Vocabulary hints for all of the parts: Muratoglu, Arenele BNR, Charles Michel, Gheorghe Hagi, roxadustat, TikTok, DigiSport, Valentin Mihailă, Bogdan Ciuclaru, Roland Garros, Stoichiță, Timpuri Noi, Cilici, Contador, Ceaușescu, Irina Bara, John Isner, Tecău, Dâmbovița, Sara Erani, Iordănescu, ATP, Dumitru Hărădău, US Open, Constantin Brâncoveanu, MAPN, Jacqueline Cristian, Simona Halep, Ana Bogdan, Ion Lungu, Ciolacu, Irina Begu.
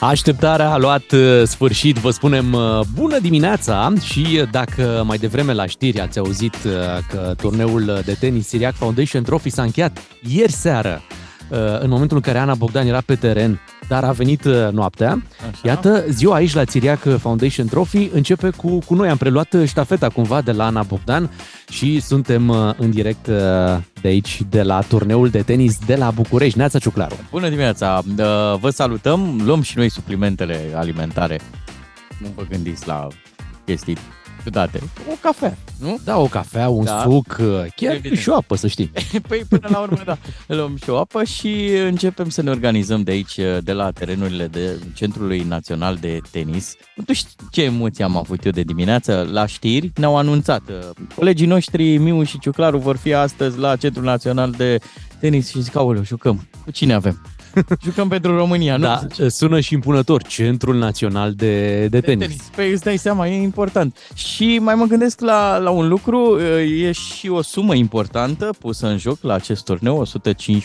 Așteptarea a luat sfârșit, vă spunem bună dimineața și dacă mai devreme la știri ați auzit că turneul de tenis Țiriac Foundation Trophy s-a încheiat ieri seară, în momentul în care Ana Bogdan era pe teren, dar a venit noaptea. Așa. Iată, ziua aici la Țiriac Foundation Trophy începe cu noi. Am preluat ștafeta cumva de la Ana Bogdan și suntem în direct de aici, de la turneul de tenis de la București. Neața, Ciuclaru! Bună dimineața! Vă salutăm, luăm și noi suplimentele alimentare. Nu vă gândiți la chestii ciudate. O cafea, nu? Da, o cafea, un suc, chiar evident. Și o apă, să știi. Păi până la urmă, da, luăm și o apă și începem să ne organizăm de aici, de la terenurile de Centrului Național de Tenis. Tu știi ce emoții am avut eu de dimineață? La știri ne-au anunțat. Colegii noștri, Miu și Ciuclaru, vor fi astăzi la Centrul Național de Tenis și zic, aoleu, jucăm. Cu cine avem? Jucăm pentru România, nu? Da, sună și impunător, Centrul Național de Tenis. Păi îți dai seama, e important. Și mai mă gândesc la un lucru, e și o sumă importantă pusă în joc la acest turneu, $115.000,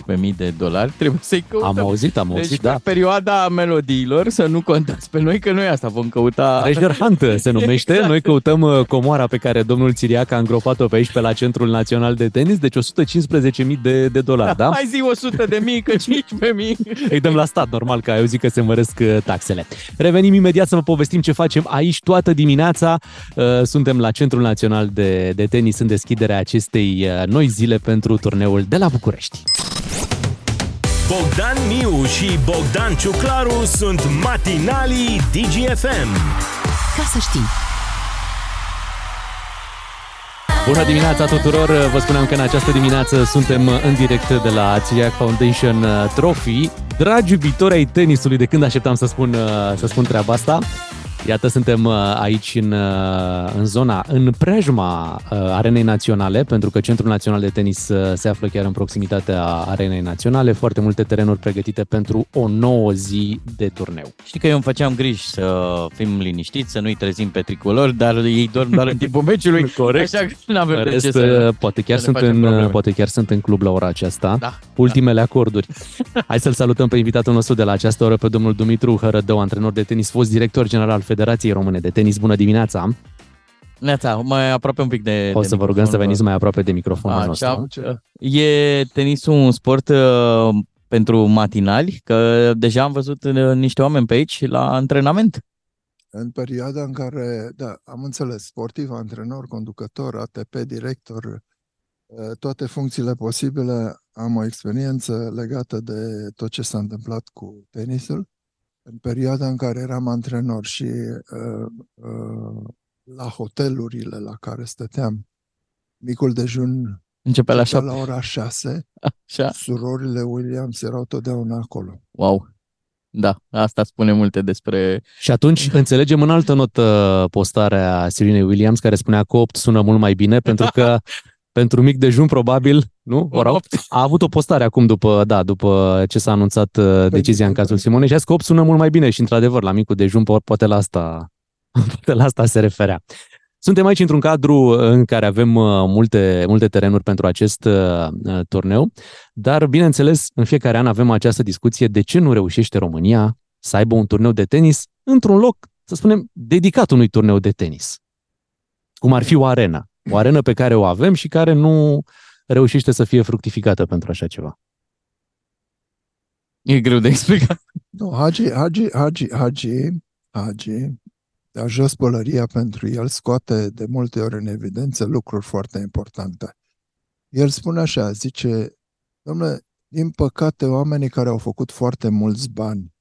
trebuie să-i căutăm. Am auzit, deci, da. Deci perioada melodiilor, să nu contați pe noi, că noi asta vom căuta. Treasure Hunt se numește, exact. Noi căutăm comoara pe care domnul Țiriac a îngropat-o pe aici, pe la Centrul Național de Tenis, deci $115.000, da? Hai zi 100.000, că 5.000. Îi dăm la stat, normal, că eu zic că se măresc taxele. Revenim imediat să vă povestim ce facem aici toată dimineața. Suntem la Centrul Național de Tenis în deschiderea acestei noi zile pentru turneul de la București. Bogdan Miu și Bogdan Ciuclaru sunt matinalii Digi FM. Ca să știi! Bună dimineața tuturor! Vă spuneam că în această dimineață suntem în direct de la Țiriac Foundation Trophy. Dragi iubitori ai tenisului, de când așteptam să spun treaba asta, iată, suntem aici în zona, în preajma Arenei Naționale, pentru că Centrul Național de Tenis se află chiar în proximitatea Arenei Naționale, foarte multe terenuri pregătite pentru o nouă zi de turneu. Știi că eu îmi făceam griji să fim liniștiți, să nu-i trezim pe tricolori, dar ei dorm doar în timpul meciului. Corect. Așa că n-avem de ce să... Poate chiar sunt în club la ora aceasta. Da, ultimele acorduri. Hai să-l salutăm pe invitatul nostru de la această oră, pe domnul Dumitru Hărădău, antrenor de tenis, fost director general Federației Române de Tenis. Bună dimineața! Neața, mai aproape un pic de o să vă rugăm să veniți mai aproape de microfonul nostru. E tenisul un sport pentru matinali, că deja am văzut niște oameni pe aici la antrenament. În perioada în care, da, am înțeles, sportiv, antrenor, conducător, ATP, director, toate funcțiile posibile, am o experiență legată de tot ce s-a întâmplat cu tenisul. În perioada în care eram antrenor și la hotelurile la care stăteam, micul dejun începea la ora 6. Așa. Surorile Williams erau totdeauna acolo. Wow! Da, asta spune multe despre... Și atunci înțelegem în altă notă postarea Serenei Williams, care spunea că 8 sună mult mai bine, pentru că pentru mic dejun, probabil, nu? Ora 8. A avut o postare acum după ce s-a anunțat decizia în cazul Simonei și a zis că 8 sună mult mai bine și, într-adevăr, la micul dejun, poate la asta se referea. Suntem aici într-un cadru în care avem multe terenuri pentru acest turneu, dar, bineînțeles, în fiecare an avem această discuție de ce nu reușește România să aibă un turneu de tenis într-un loc, să spunem, dedicat unui turneu de tenis, cum ar fi o arenă. O arenă pe care o avem și care nu reușește să fie fructificată pentru așa ceva. E greu de explicat. Nu, Hagi, a jos pălăria pentru el, scoate de multe ori în evidență lucruri foarte importante. El spune așa, zice, dom'le, din păcate oamenii care au făcut foarte mulți bani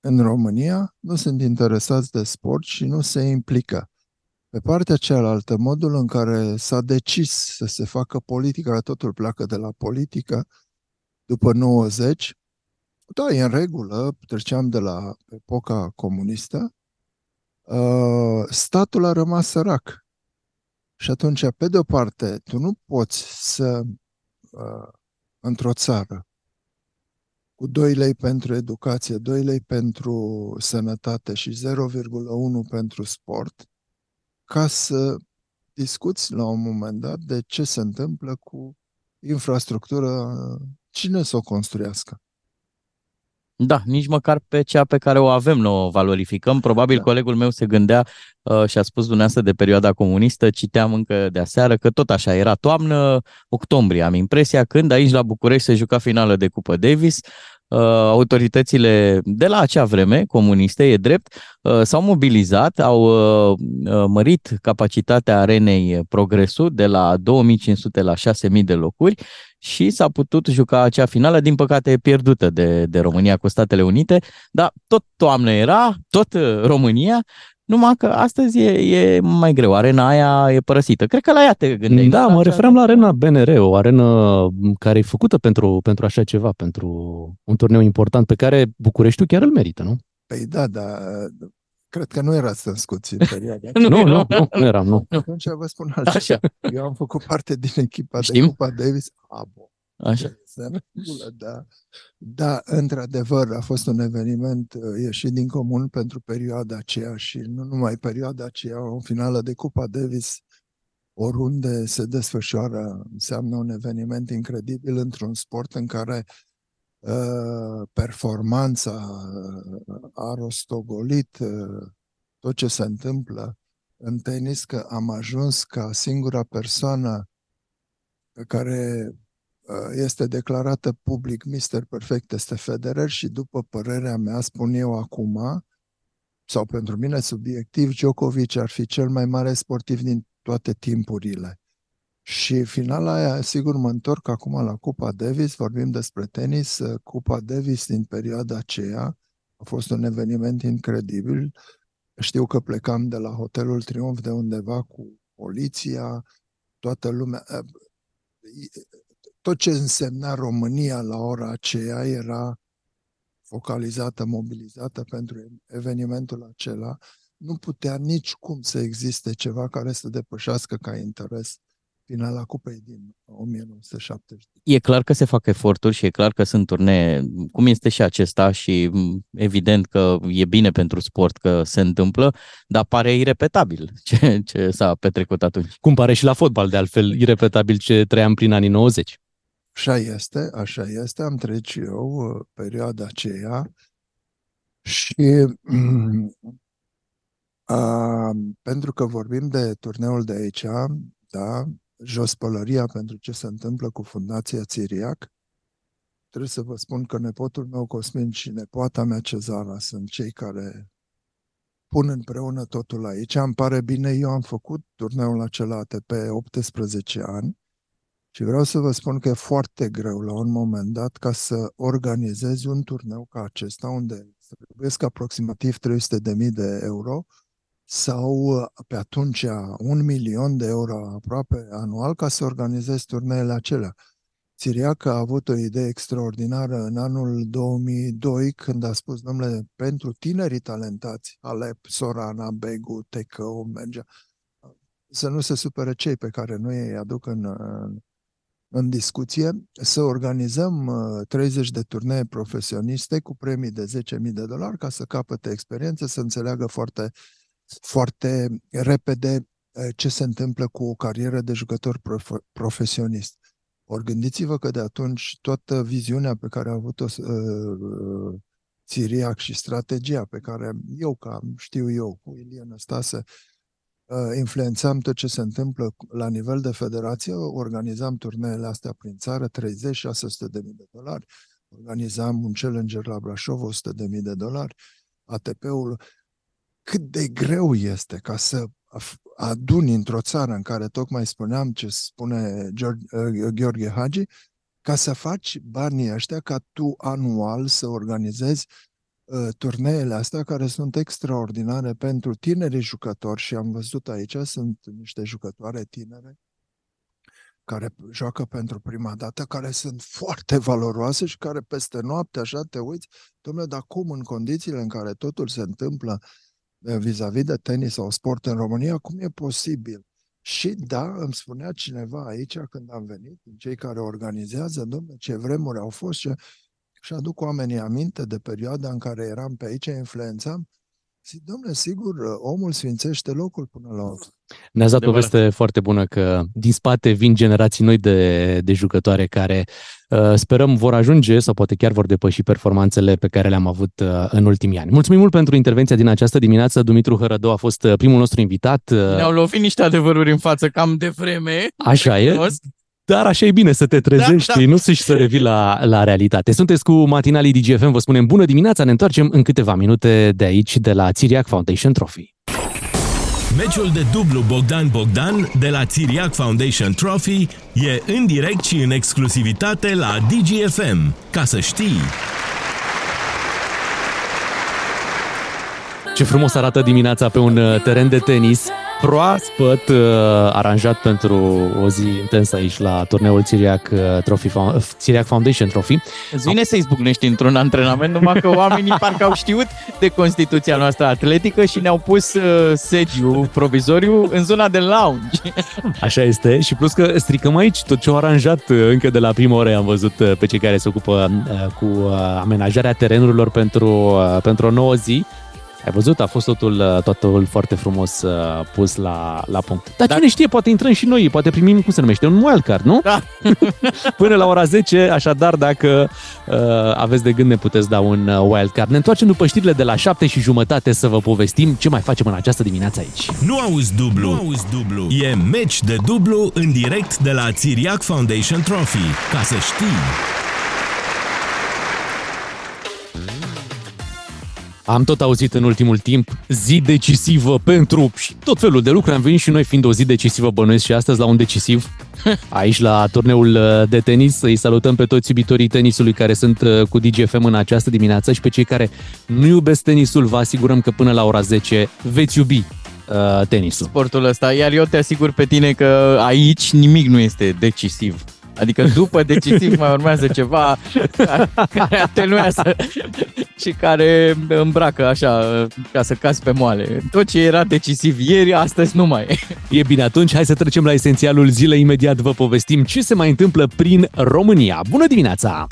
în România nu sunt interesați de sport și nu se implică. Pe partea cealaltă, modul în care s-a decis să se facă politică, totul pleacă de la politică, după 90, da, e în regulă, treceam de la epoca comunistă, statul a rămas sărac. Și atunci, pe de-o parte, tu nu poți să, într-o țară, cu 2 lei pentru educație, 2 lei pentru sănătate și 0,1 pentru sport, ca să discuți la un moment dat de ce se întâmplă cu infrastructura, cine să o construiască. Da, nici măcar pe cea pe care o avem nu o valorificăm. Probabil da. Colegul meu se gândea și a spus dumneavoastră de perioada comunistă, citeam încă de aseară că tot așa era toamnă, octombrie, am impresia, când aici la București se juca finală de Cupa Davis. Autoritățile de la acea vreme comuniste, e drept, s-au mobilizat, au mărit capacitatea arenei Progresul de la 2500 la 6000 de locuri și s-a putut juca acea finală, din păcate pierdută de România cu Statele Unite, dar tot toamnă era, tot România, numai că astăzi e mai greu, arena aia e părăsită. Cred că la ea te gândeai. Da, mă referam la Arena BNR, o arenă care e făcută pentru așa ceva, pentru un turneu important pe care Bucureștiul chiar îl merită, nu? Păi da, dar cred că nu era să scuți în perioada. Nu eram. Atunci vă spun altceva. Așa. Eu am făcut parte din echipa de Cupa Davis. Așa. Da, într-adevăr, a fost un eveniment ieșit din comun pentru perioada aceea și nu numai perioada aceea, o finală de Cupa Davis, oriunde se desfășoară, înseamnă un eveniment incredibil într-un sport în care performanța a rostogolit tot ce se întâmplă în tenis, că am ajuns ca singura persoană care este declarată public Mr. Perfect este Federer și, după părerea mea, spun eu acum, sau pentru mine subiectiv, Djokovic ar fi cel mai mare sportiv din toate timpurile. Și finala aia, sigur, mă întorc acum la Cupa Davis, vorbim despre tenis. Cupa Davis din perioada aceea a fost un eveniment incredibil. Știu că plecam de la Hotelul Triumf de undeva cu poliția, toată lumea. Tot ce însemna România la ora aceea era focalizată, mobilizată pentru evenimentul acela. Nu putea nicicum să existe ceva care să depășească ca interes finala Cupei din 1970. E clar că se fac eforturi și e clar că sunt turnee, cum este și acesta, și evident că e bine pentru sport că se întâmplă, dar pare irepetabil ce s-a petrecut atunci. Cum pare și la fotbal, de altfel, irepetabil ce trăiam prin anii 90. Așa este, am trăit și eu perioada aceea și pentru că vorbim de turneul de aici, da, jos pălăria pentru ce se întâmplă cu Fundația Țiriac. Trebuie să vă spun că nepotul meu Cosmin și nepoata mea Cezara sunt cei care pun împreună totul aici. Îmi pare bine, eu am făcut turneul acela ATP 18 ani și vreau să vă spun că e foarte greu la un moment dat ca să organizezi un turneu ca acesta, unde se trebuiesc aproximativ 300.000 de euro, sau pe atunci 1 milion de euro aproape anual ca să organizezi turneele acelea. Țiriac a avut o idee extraordinară în anul 2002 când a spus, domnule, pentru tinerii talentați, Halep, Sorana, Begu, Tecău, Mergea, să nu se supere cei pe care noi îi aduc în discuție, să organizăm 30 de turnee profesioniste cu premii de $10.000 ca să capete experiență, să înțeleagă foarte repede ce se întâmplă cu o carieră de jucător profesionist. Ori gândiți-vă că de atunci toată viziunea pe care a avut-o Țiriac și strategia pe care eu cu Ilie Năstase influențam tot ce se întâmplă la nivel de federație, organizam turneele astea prin țară, $300.000-600.000, organizam un challenger la Brașov, $100.000, ATP-ul. Cât de greu este ca să aduni într-o țară în care tocmai spuneam ce spune Gheorghe Hagi, ca să faci banii ăștia ca tu anual să organizezi turneele astea care sunt extraordinare pentru tinerii jucători și am văzut aici, sunt niște jucătoare tinere care joacă pentru prima dată, care sunt foarte valoroase și care peste noapte așa te uiți, dom'le, dar cum în condițiile în care totul se întâmplă vis-a-vis de tenis sau sport în România, cum e posibil? Și da, îmi spunea cineva aici când am venit, cei care organizează, dom'le, ce vremuri au fost și aduc oamenii aminte de perioada în care eram pe aici, influențam, Dom'le, sigur, omul sfințește locul până la urmă. Ne-ați dat o veste foarte bună că din spate vin generații noi de jucătoare care sperăm vor ajunge sau poate chiar vor depăși performanțele pe care le-am avut în ultimii ani. Mulțumim mult pentru intervenția din această dimineață. Dumitru Hărădău a fost primul nostru invitat. Ne-au lovit niște adevăruri în față cam de vreme. Așa e. Dar așa e bine să te trezești, da. Nu să revii la realitate. Sunteți cu matinalii Digi FM, vă spunem bună dimineața, ne întoarcem în câteva minute de aici, de la Țiriac Foundation Trophy. Meciul de dublu Bogdan-Bogdan de la Țiriac Foundation Trophy e în direct și în exclusivitate la Digi FM. Ca să știi... Ce frumos arată dimineața pe un teren de tenis proaspăt, aranjat pentru o zi intensă aici la turneul Țiriac Foundation Trophy. Îți vine să-i zbucnești într-un antrenament, numai că oamenii parcă au știut de Constituția noastră atletică și ne-au pus sediu provizoriu în zona de lounge. Așa este și plus că stricăm aici tot ce au aranjat încă de la prima oră. Am văzut pe cei care se ocupă cu amenajarea terenurilor pentru o nouă zi. Ai văzut? A fost totul foarte frumos pus la punct. Dar cine știe, poate intrăm și noi, poate primim, cum se numește, un wildcard, nu? Da. Până la ora 10, așadar, dacă aveți de gând, ne puteți da un wildcard. Ne întoarcem după știrile de la 7:30 să vă povestim ce mai facem în această dimineață aici. Nu auzi dublu. E meci de dublu în direct de la Țiriac Foundation Trophy. Ca să știi... Am tot auzit în ultimul timp zi decisivă pentru tot felul de lucruri. Am venit și noi fiind o zi decisivă, bănuiesc și astăzi la un decisiv aici la turneul de tenis. Îi salutăm pe toți iubitorii tenisului care sunt cu Digi FM în această dimineață și pe cei care nu iubesc tenisul vă asigurăm că până la ora 10 veți iubi tenisul. Sportul ăsta, iar eu te asigur pe tine că aici nimic nu este decisiv. Adică după decisiv mai urmează ceva care atenuează și care îmbracă așa ca să cazi pe moale. Tot ce era decisiv ieri, astăzi nu mai e. E bine, atunci hai să trecem la esențialul zilei. Imediat vă povestim ce se mai întâmplă prin România. Bună dimineața!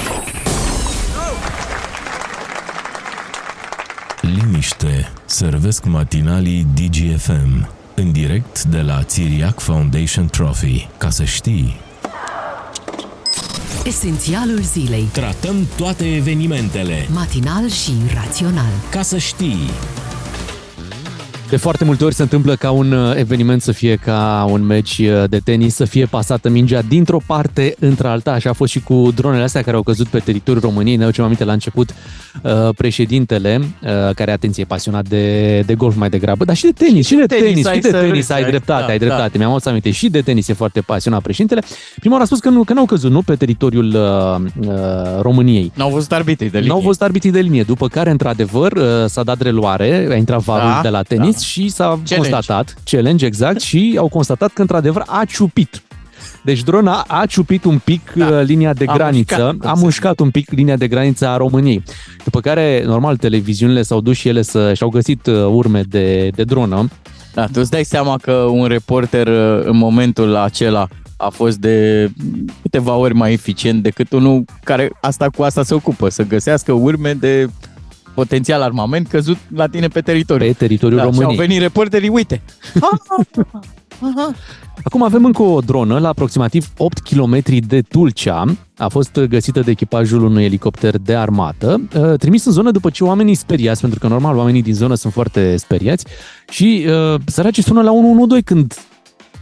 Liniște servesc matinalii Digi FM în direct de la Țiriac Foundation Trophy. Ca să știi... Esențialul zilei. Tratăm toate evenimentele. Matinal și rațional. Ca să știi... De foarte multe ori se întâmplă ca un eveniment să fie ca un meci de tenis, să fie pasată mingea dintr-o parte într-alta. Așa a fost și cu dronele astea care au căzut pe teritoriul României. Ne aducem aminte la început președintele, care, atenție, e pasionat de golf mai degrabă, dar și de tenis. Ai dreptate. Da. Mi-am adus aminte și de tenis, e foarte pasionat președintele. Prima oară a spus că n-au căzut, nu, pe teritoriul României. N-au văzut arbitrii de linie. După care, într-adevăr, s-a dat reluare, a intrat varul de la tenis. Da. Și s-a constatat, challenge exact, și au constatat că într-adevăr a ciupit. Deci drona a ciupit un pic linia de graniță, a mușcat un pic linia de graniță a României. După care, normal, televiziunile s-au dus și ele și-au găsit urme de dronă. Da, tu îți dai seama că un reporter în momentul acela a fost de câteva ori mai eficient decât unul care cu asta se ocupă, să găsească urme de... potențial armament căzut la tine pe teritoriu. Pe teritoriul României. Și au venit reporterii, uite! Acum avem încă o dronă la aproximativ 8 km de Tulcea. A fost găsită de echipajul unui elicopter de armată, trimis în zonă după ce oamenii speriați, pentru că normal oamenii din zonă sunt foarte speriați și săracii sună la 112 când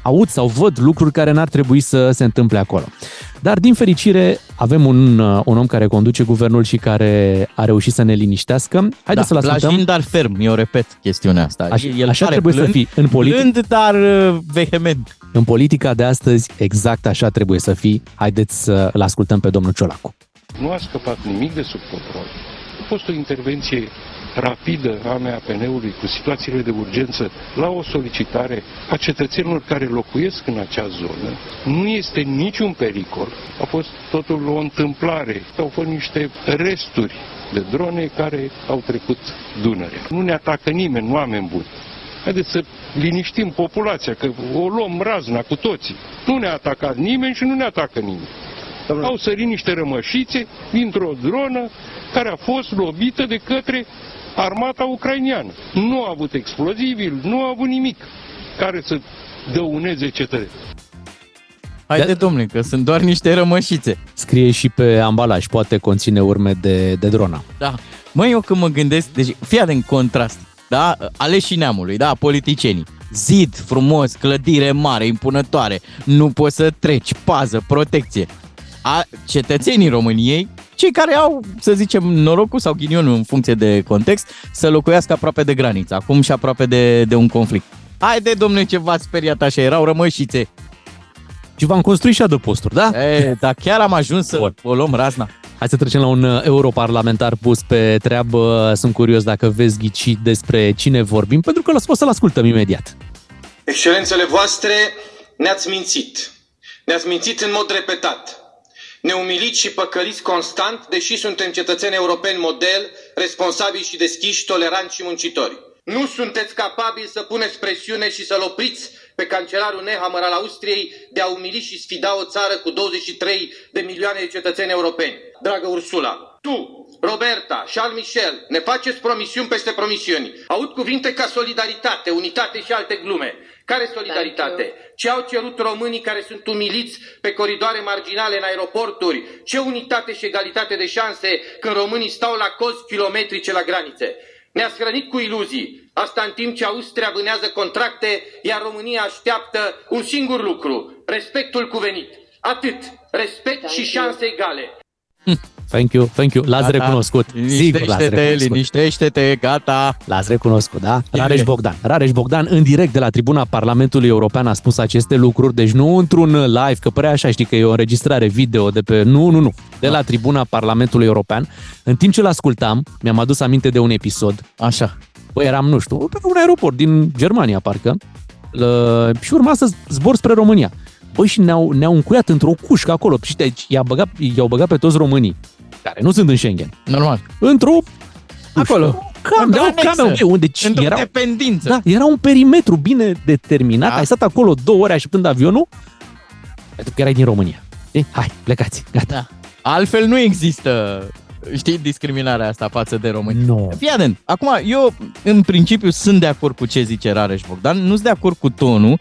aud sau văd lucruri care n-ar trebui să se întâmple acolo. Dar, din fericire, avem un om care conduce guvernul și care a reușit să ne liniștească. Haideți să-l ascultăm. Blajin, dar ferm. Eu repet chestiunea asta. Așa trebuie să fii. Blând, dar vehement. În politica de astăzi, exact așa trebuie să fii. Haideți să-l ascultăm pe domnul Ciolacu. Nu a scăpat nimic de sub control. A fost o intervenție rapidă a MAPN-ului cu situațiile de urgență la o solicitare a cetățenilor care locuiesc în acea zonă. Nu este niciun pericol. A fost totul o întâmplare. Au fost niște resturi de drone care au trecut Dunărea. Nu ne atacă nimeni, oameni buni. Haideți să liniștim populația, că o luăm razna cu toții. Nu ne-a atacat nimeni și nu ne atacă nimeni. Au sărit niște rămășițe dintr-o dronă care a fost lovită de către armata ucraineană. Nu a avut explozibil, nu a avut nimic care să dăuneze cetățenii. Haide, domnule, că sunt doar niște rămășițe. Scrie și pe ambalaj, poate conține urme de drona. Da. Măi, eu când mă gândesc, deci fii atent în contrast, da? Aleșii neamului, da? Politicienii. Zid frumos, clădire mare, impunătoare, nu poți să treci, pază, protecție. A cetățenii României, cei care au, să zicem, norocul sau ghinionul în funcție de context, să locuiască aproape de graniță, acum și aproape de un conflict. Haide, domnule, ce v-ați speriat așa, erau rămășițe. Și v-am construit și adăposturi, da? Dar chiar am ajuns să o luăm razna. Hai să trecem la un europarlamentar pus pe treabă. Sunt curios dacă veți ghici despre cine vorbim, pentru că o să-l ascultăm imediat. Excelențele voastre, ne-ați mințit. Ne-ați mințit în mod repetat. Ne umiliți și păcăliți constant, deși suntem cetățeni europeni model, responsabili și deschiși, toleranți și muncitori. Nu sunteți capabili să puneți presiune și să-l opriți pe cancelarul Nehammer al Austriei de a umili și sfida o țară cu 23 de milioane de cetățeni europeni. Dragă Ursula, tu, Roberta, Charles Michel, ne faceți promisiuni peste promisiuni. Aud cuvinte ca solidaritate, unitate și alte glume. Care solidaritate? Ce au cerut românii care sunt umiliți pe coridoare marginale în aeroporturi? Ce unitate și egalitate de șanse când românii stau la cozi kilometrice la granițe? Ne-ați hrănit cu iluzii. Asta în timp ce Austria vânează contracte, iar România așteaptă un singur lucru, respectul cuvenit. Atât, respect și șanse egale. Thank you. L-ați recunoscut. Liniștește-te, gata. L-ați recunoscut, da? Rareș Bogdan, în direct de la tribuna Parlamentului European, a spus aceste lucruri, deci nu într-un live, că părea așa, știi, că e o înregistrare video de pe... Nu. De la tribuna Parlamentului European. În timp ce l-ascultam, mi-am adus aminte de un episod. Așa. Păi eram, nu știu, pe un aeroport din Germania, parcă, și urma să zbor spre România. Păi și ne-au încuiat într-o cușcă acolo. Și deci i-au băgat pe toți românii care nu sunt în Schengen. Normal. Într-o acolo. Într-o dependință. Da, era un perimetru bine determinat. Da. Ai stat acolo 2 ore așteptând avionul, pentru că erai din România. E? Hai, plecați, gata. Da. Altfel nu există, știi, discriminarea asta față de români. No. Fii atent. Acum, eu în principiu sunt de acord cu ce zice Rareș Bogdan, nu sunt de acord cu tonul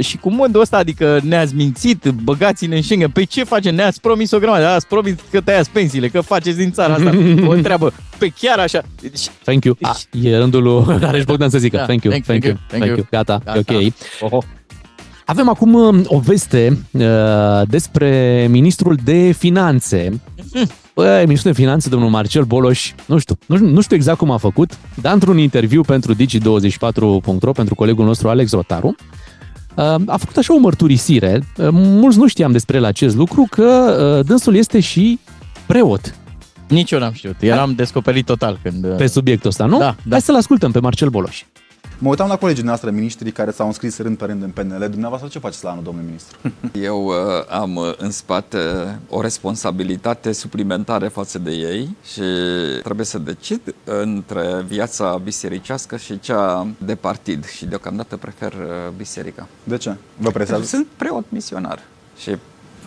și cu modul ăsta, adică ne-ați mințit, băgați-ne în Schengen. Pe ce facem? Ne-ați promis o grămadă, ați promis că tăiați pensiile, că faceți din țara asta. O întreabă, pe chiar așa. Thank you. E rândul lui Rareș Bogdan să zică. Da. Thank you. Gata. E ok. Oho. Avem acum o veste despre ministrul de finanțe. Ministrul de finanțe, domnul Marcel Boloș, nu știu exact cum a făcut, dar într-un interviu pentru Digi24.ro, pentru colegul nostru Alex Rotaru, a făcut așa o mărturisire. Mulți nu știam despre el acest lucru, că dânsul este și preot. Nici eu n-am știut, eram descoperit total când... Pe subiectul ăsta, nu? Da. Hai să-l ascultăm pe Marcel Boloș. Mă uitam la colegii noastre, miniștrii care s-au înscris rând pe rând în PNL. Dumneavoastră ce faceți la anul, domnule ministru? Eu am în spate o responsabilitate suplimentară față de ei și trebuie să decid între viața bisericească și cea de partid. Și deocamdată prefer biserica. De ce? Vă presează? Sunt preot misionar și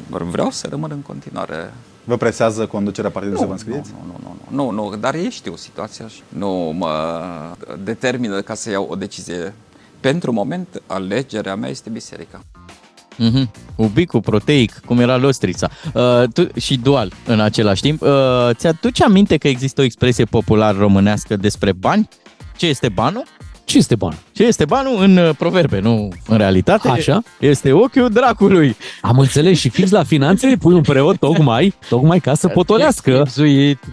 vreau să rămân în continuare. Vă presează conducerea partidului să vă înscrieți? Nu, dar ei știu situația și nu mă determină ca să iau o decizie. Pentru moment, alegerea mea este biserica. Mm-hmm. Ubicul, proteic, cum era Lostrița, și dual în același timp. Ți-aduce aminte că există o expresie populară românească despre bani? Ce este banul? Ce este banul? Ce este banul în proverbe, nu în realitate. Așa. Este ochiul dracului. Am înțeles, și fix la finanțe pui un preot tocmai ca să potolească.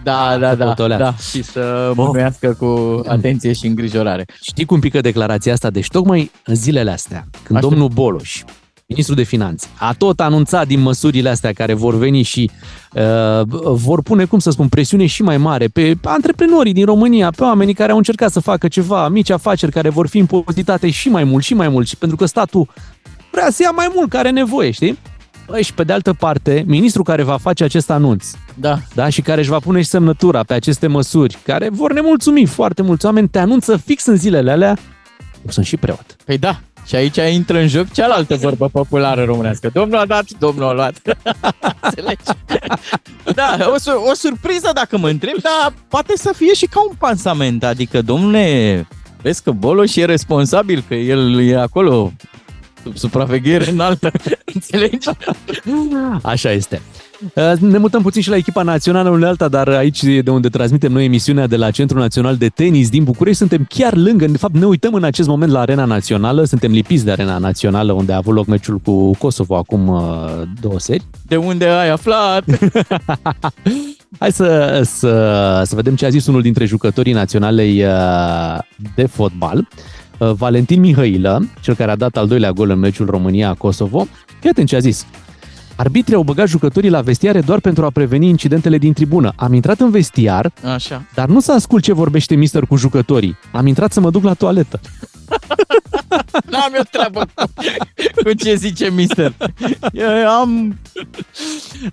Da. Și să mânuiască cu atenție și îngrijorare. Știi cum pică declarația asta? Deci tocmai în zilele astea, când domnul Boloș, ministrul de finanțe, a tot anunțat din măsurile astea care vor veni și vor pune, cum să spun, presiune și mai mare pe antreprenorii din România, pe oamenii care au încercat să facă ceva, mici afaceri care vor fi impozitate și mai mult, pentru că statul vrea să ia mai mult, care nevoie, știi? Și pe de altă parte, ministrul care va face acest anunț, da, și care își va pune și semnătura pe aceste măsuri, care vor nemulțumi foarte mulți oameni, te anunță fix în zilele alea, sunt și preot. Păi da. Și aici intră în joc cealaltă vorbă populară românească. Domnul a dat, domnul a luat. Da, o surpriză dacă mă întreb, dar poate să fie și ca un pansament. Adică, domnule, vezi că Boloș e responsabil, că el e acolo sub supraveghere înaltă. Înțelegi? Așa este. Ne mutăm puțin și la echipa națională unealta, dar aici de unde transmitem noi emisiunea de la Centrul Național de Tenis din București. Suntem chiar lângă, de fapt ne uităm în acest moment la Arena Națională, suntem lipiți de Arena Națională unde a avut loc meciul cu Kosovo acum 2 seri. De unde ai aflat? Hai să vedem ce a zis unul dintre jucătorii naționalei de fotbal. Valentin Mihailă, cel care a dat al 2-lea gol în meciul România-Kosovo. Fii atent ce a zis. Arbitrii au băgat jucătorii la vestiare doar pentru a preveni incidentele din tribună. Am intrat în vestiar, așa, dar nu să ascult ce vorbește mister cu jucătorii. Am intrat să mă duc la toaletă. N-am eu treabă cu ce zice mister.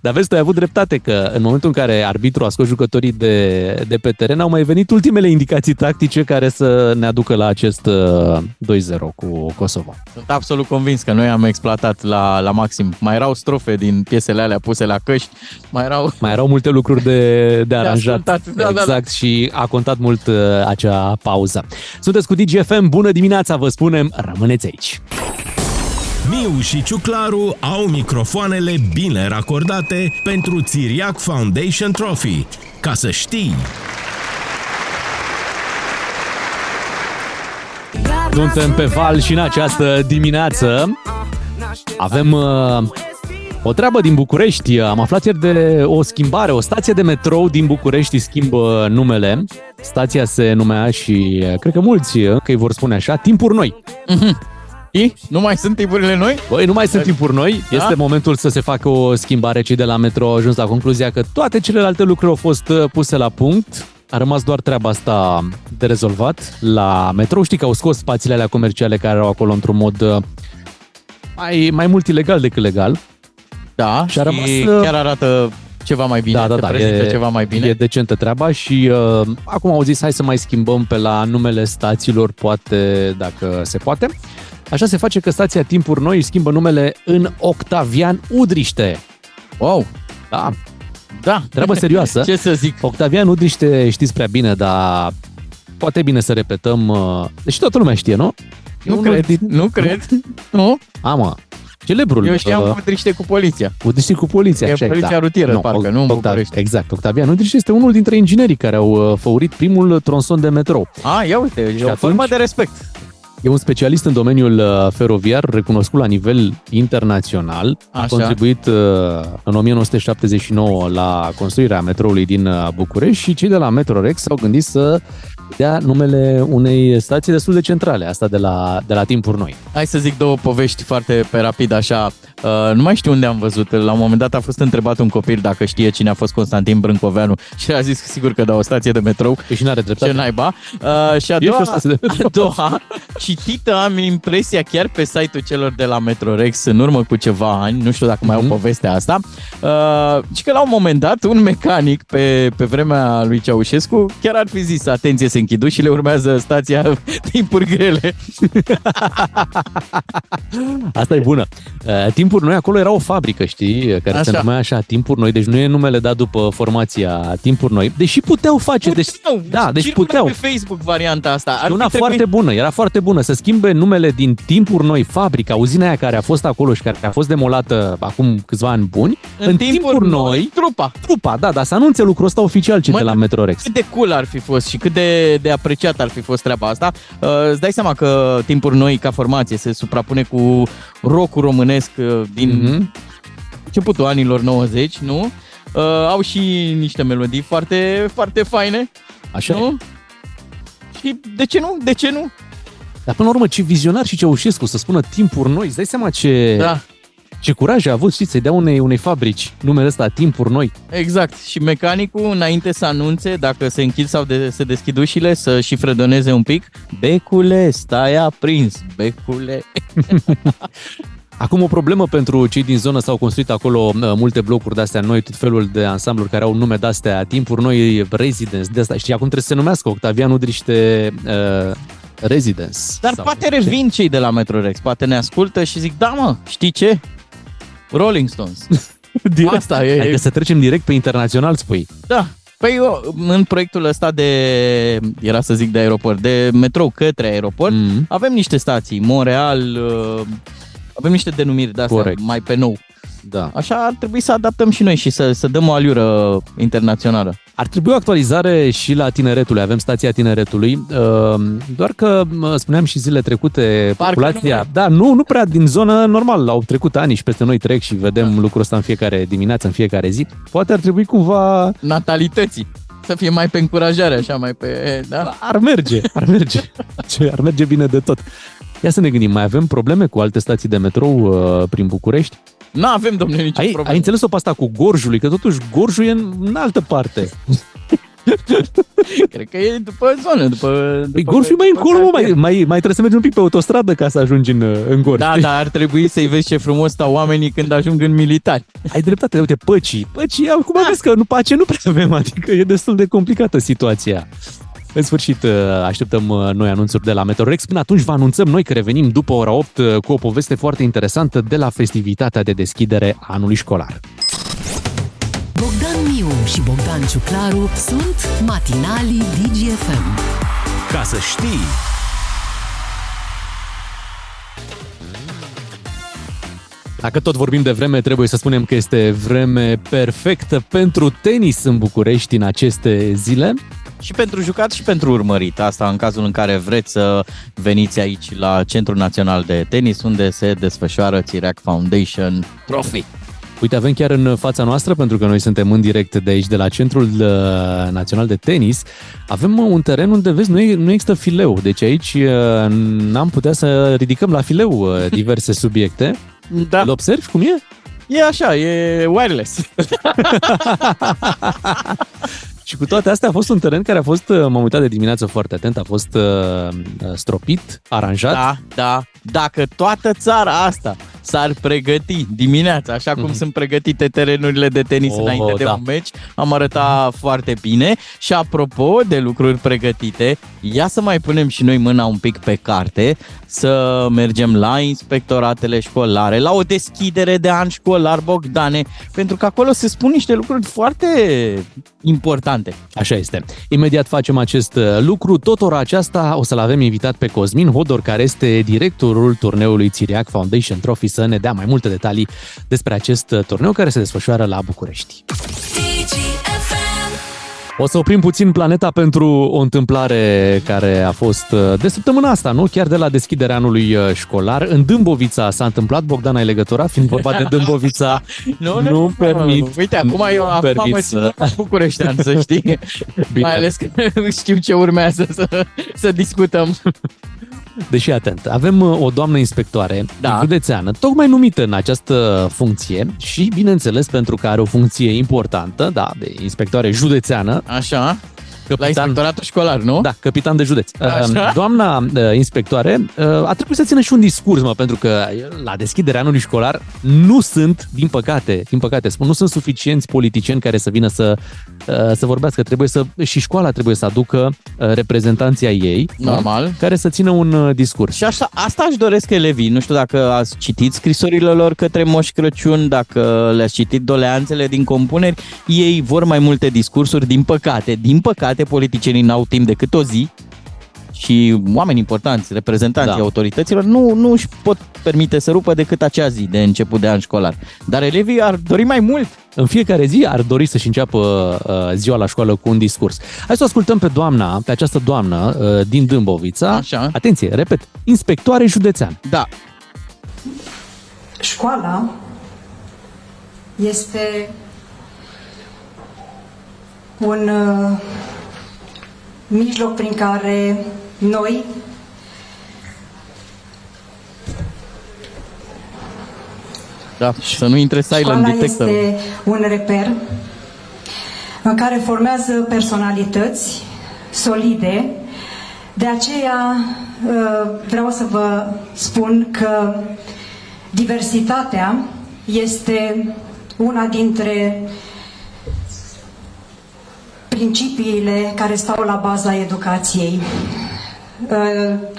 Dar vezi, tu ai avut dreptate că în momentul în care arbitrul a scos jucătorii de pe teren, au mai venit ultimele indicații tactice care să ne aducă la acest 2-0 cu Kosovo. Sunt absolut convins că noi am exploatat la maxim. Mai erau strofe din piesele alea puse la căști, mai erau multe lucruri de aranjat. Exact, și a contat mult acea pauză. Sunteți cu Digi FM, bună dimineața, vă spunem, rămâneți aici. Miu și Ciuclaru au microfoanele bine racordate pentru Țiriac Foundation Trophy. Ca să știi! Suntem pe val și în această dimineață avem o treabă din București. Am aflat ieri de o schimbare, o stație de metrou din București schimbă numele. Stația se numea și cred că mulți încă îi vor spune așa, Timpuri Noi. Mm-hmm. Nu mai sunt timpurile noi? Băi, nu mai sunt timpuri noi. Da? Este momentul să se facă o schimbare. Cei de la Metro au ajuns la concluzia că toate celelalte lucruri au fost puse la punct. A rămas doar treaba asta de rezolvat la Metro. Știi că au scos spațiile alea comerciale care erau acolo într-un mod mai mult ilegal decât legal. Da, și a rămas, chiar arată ceva mai bine. Da, e ceva mai bine. E decentă treaba și acum au zis hai să mai schimbăm pe la numele stațiilor, poate, dacă se poate. Așa se face că stația Timpuri Noi își schimbă numele în Octavian Udriște. Wow! Da, treabă serioasă. Ce să zic? Octavian Udriște știți prea bine, dar poate bine să repetăm. Deci toată lumea știe, nu? Nu cred. Nu? Mă. Celebrul. Eu știam Udriște cu poliția. Udriște cu poliția, așa, poliția exact. Rutieră, nu, parcă, nu în București. Exact, Octavian Udriște este unul dintre inginerii care au făurit primul tronson de metrou. Ia uite, e o formă de respect. E un specialist în domeniul feroviar, recunoscut la nivel internațional. Așa. A contribuit în 1979 la construirea metroului din București și cei de la MetroREX s-au gândit să dea numele unei stații destul de centrale, asta de la Timpuri Noi. Hai să zic două povești foarte pe rapid, așa. Nu mai știu unde am văzut. La un moment dat a fost întrebat un copil dacă știe cine a fost Constantin Brâncoveanu și a zis sigur că da, o stație de metrou. Păi și n-are dreptate. Ce naiba. Și a doua citită, am impresia chiar pe site-ul celor de la MetroREX în urmă cu ceva ani, nu știu dacă mai au povestea asta, și că la un moment dat un mecanic pe vremea lui Ceaușescu chiar ar fi zis, atenție, se închidu și le urmează stația Timpuri Grele. Asta e bună. Timpuri Noi, acolo era o fabrică, știi, care se numea așa, Timpuri Noi, deci nu e numele dat după formația Timpuri Noi, deși puteau face. Deci puteau. Pe Facebook varianta asta. Ar una foarte bună, era foarte bună, să schimbe numele din Timpuri Noi, fabrica, uzina aia care a fost acolo și care a fost demolată acum câțiva ani buni, în Timpuri Noi, trupa, da, dar să anunțe lucrul ăsta oficial cei de la MetroREX. Cât de cool ar fi fost și cât de apreciat ar fi fost treaba asta. Îți dai seama că Timpuri Noi ca formație se suprapune cu rock-ul românesc din începutul anilor 90, nu? Au și niște melodii foarte, foarte faine. Așa, nu? Și de ce nu? Dar până la urmă, ce vizionar și Ceaușescu să spună Timpuri Noi. Îți dai seama ce... Da. Ce curaj a avut, știți, să-i dea unei fabrici numele ăsta, Timpuri Noi. Exact. Și mecanicul, înainte să anunțe dacă se închid sau se deschid ușile, să și fredoneze un pic. Becule, stai aprins, becule. Acum o problemă pentru cei din zonă, s-au construit acolo multe blocuri de-astea noi, tot felul de ansambluri care au nume de-astea, Timpuri Noi, Residence, de-astea. Știi, acum trebuie să se numească Octavian Udriște... Residence. Dar poate revin cei de la MetroREX, poate ne ascultă și zic, da mă, știi ce? Rolling Stones. Asta e. Adică să trecem direct pe internațional, spui. Da. Păi eu, în proiectul ăsta de aeroport, de metrou către aeroport, avem niște stații, Montreal, avem niște denumiri de-astea. Corect. Mai pe nou. Da. Așa ar trebui să adaptăm și noi și să dăm o aliură internațională. Ar trebui o actualizare și la Tineretului, avem stația Tineretului, doar că spuneam și zile trecute, populația, da, nu prea din zonă, normal, au trecut ani și peste noi trec și vedem lucrul ăsta în fiecare dimineață, în fiecare zi. Poate ar trebui cumva natalității să fie mai pe încurajare, așa, mai pe... Da? Ar merge, ar merge bine de tot. Ia să ne gândim, mai avem probleme cu alte stații de metrou prin București? Nu avem, domnule, nicio problemă. Ai înțeles-o pe asta cu Gorjului, că totuși Gorjul e în altă parte. Cred că e după zonă, după Gorjul mai încolo, mai trebuie să mergi un pic pe autostradă ca să ajungi în Gorj. Da, dar ar trebui să-i vezi ce frumos stau oamenii când ajung în Militari. Ai dreptate, uite, Păcii, acum vezi că pace nu prea avem, adică e destul de complicată situația. În sfârșit, așteptăm noi anunțuri de la MetroREX. Până atunci vă anunțăm noi că revenim după ora 8 cu o poveste foarte interesantă de la festivitatea de deschidere a anului școlar. Bogdan Miu și Bogdan Ciuclaru sunt matinalii Digi FM. Ca să știi... Dacă tot vorbim de vreme, trebuie să spunem că este vreme perfectă pentru tenis în București în aceste zile. Și pentru jucat și pentru urmărit. Asta în cazul în care vreți să veniți aici la Centrul Național de Tenis, unde se desfășoară Țiriac Foundation Trophy. Uite, avem chiar în fața noastră, pentru că noi suntem în direct de aici, de la Centrul Național de Tenis, avem un teren unde, vezi, nu există fileu. Deci aici n-am putea să ridicăm la fileu diverse subiecte. Da. Îl observi cum e? E așa, e wireless. Și cu toate astea a fost un teren care a fost, m-am uitat de dimineață foarte atent, a fost stropit, aranjat. Da, dacă toată țara asta s-ar pregăti dimineața, așa cum sunt pregătite terenurile de tenis înainte de un meci, am arătat foarte bine. Și apropo de lucruri pregătite, ia să mai punem și noi mâna un pic pe carte, să mergem la inspectoratele școlare, la o deschidere de an școlar, Bogdane, pentru că acolo se spun niște lucruri foarte importante. Așa este. Imediat facem acest lucru. Tot ora aceasta o să-l avem invitat pe Cosmin Hodor, care este directorul turneului Țiriac Foundation Trophy, să ne dea mai multe detalii despre acest turneu care se desfășoară la București. O să oprim puțin planeta pentru o întâmplare care a fost de săptămâna asta, nu? Chiar de la deschiderea anului școlar. În Dâmbovița s-a întâmplat, Bogdan, ai legătura? Fiind vorba de Dâmbovița, nu permit. Uite, acum eu aflam bucureștean, să știi. Bine. Mai ales că știu ce urmează să discutăm. Deși, atent, avem o doamnă inspectoare, județeană, tocmai numită în această funcție și, bineînțeles, pentru că are o funcție importantă, de inspectoare județeană. Așa, la inspectoratul școlar, nu? Da, capitan de județ. Așa. Doamna inspectoare a trebuit să țină și un discurs, pentru că la deschiderea anului școlar nu sunt, din păcate spun, nu sunt suficienți politicieni care să vină să vorbească. Și școala trebuie să aducă reprezentanții ei, normal, care să țină un discurs. Și asta își doresc elevii. Nu știu dacă ați citit scrisorile lor către Moș Crăciun, dacă le-ați citit doleanțele din compuneri, ei vor mai multe discursuri, din păcate. Politicienii n-au timp decât o zi și oameni importanți, reprezentanții autorităților, nu își pot permite să rupă decât acea zi de început de an școlar. Dar elevii ar dori mai mult. În fiecare zi ar dori să-și înceapă ziua la școală cu un discurs. Hai să ascultăm pe această doamnă din Dâmbovița. Așa. Atenție, repet, inspectoare județeană. Da. Școala este un mijloc prin care noi să nu intre silent detector. Este un reper în care formează personalități solide. De aceea vreau să vă spun că diversitatea este una dintre principiile care stau la baza educației.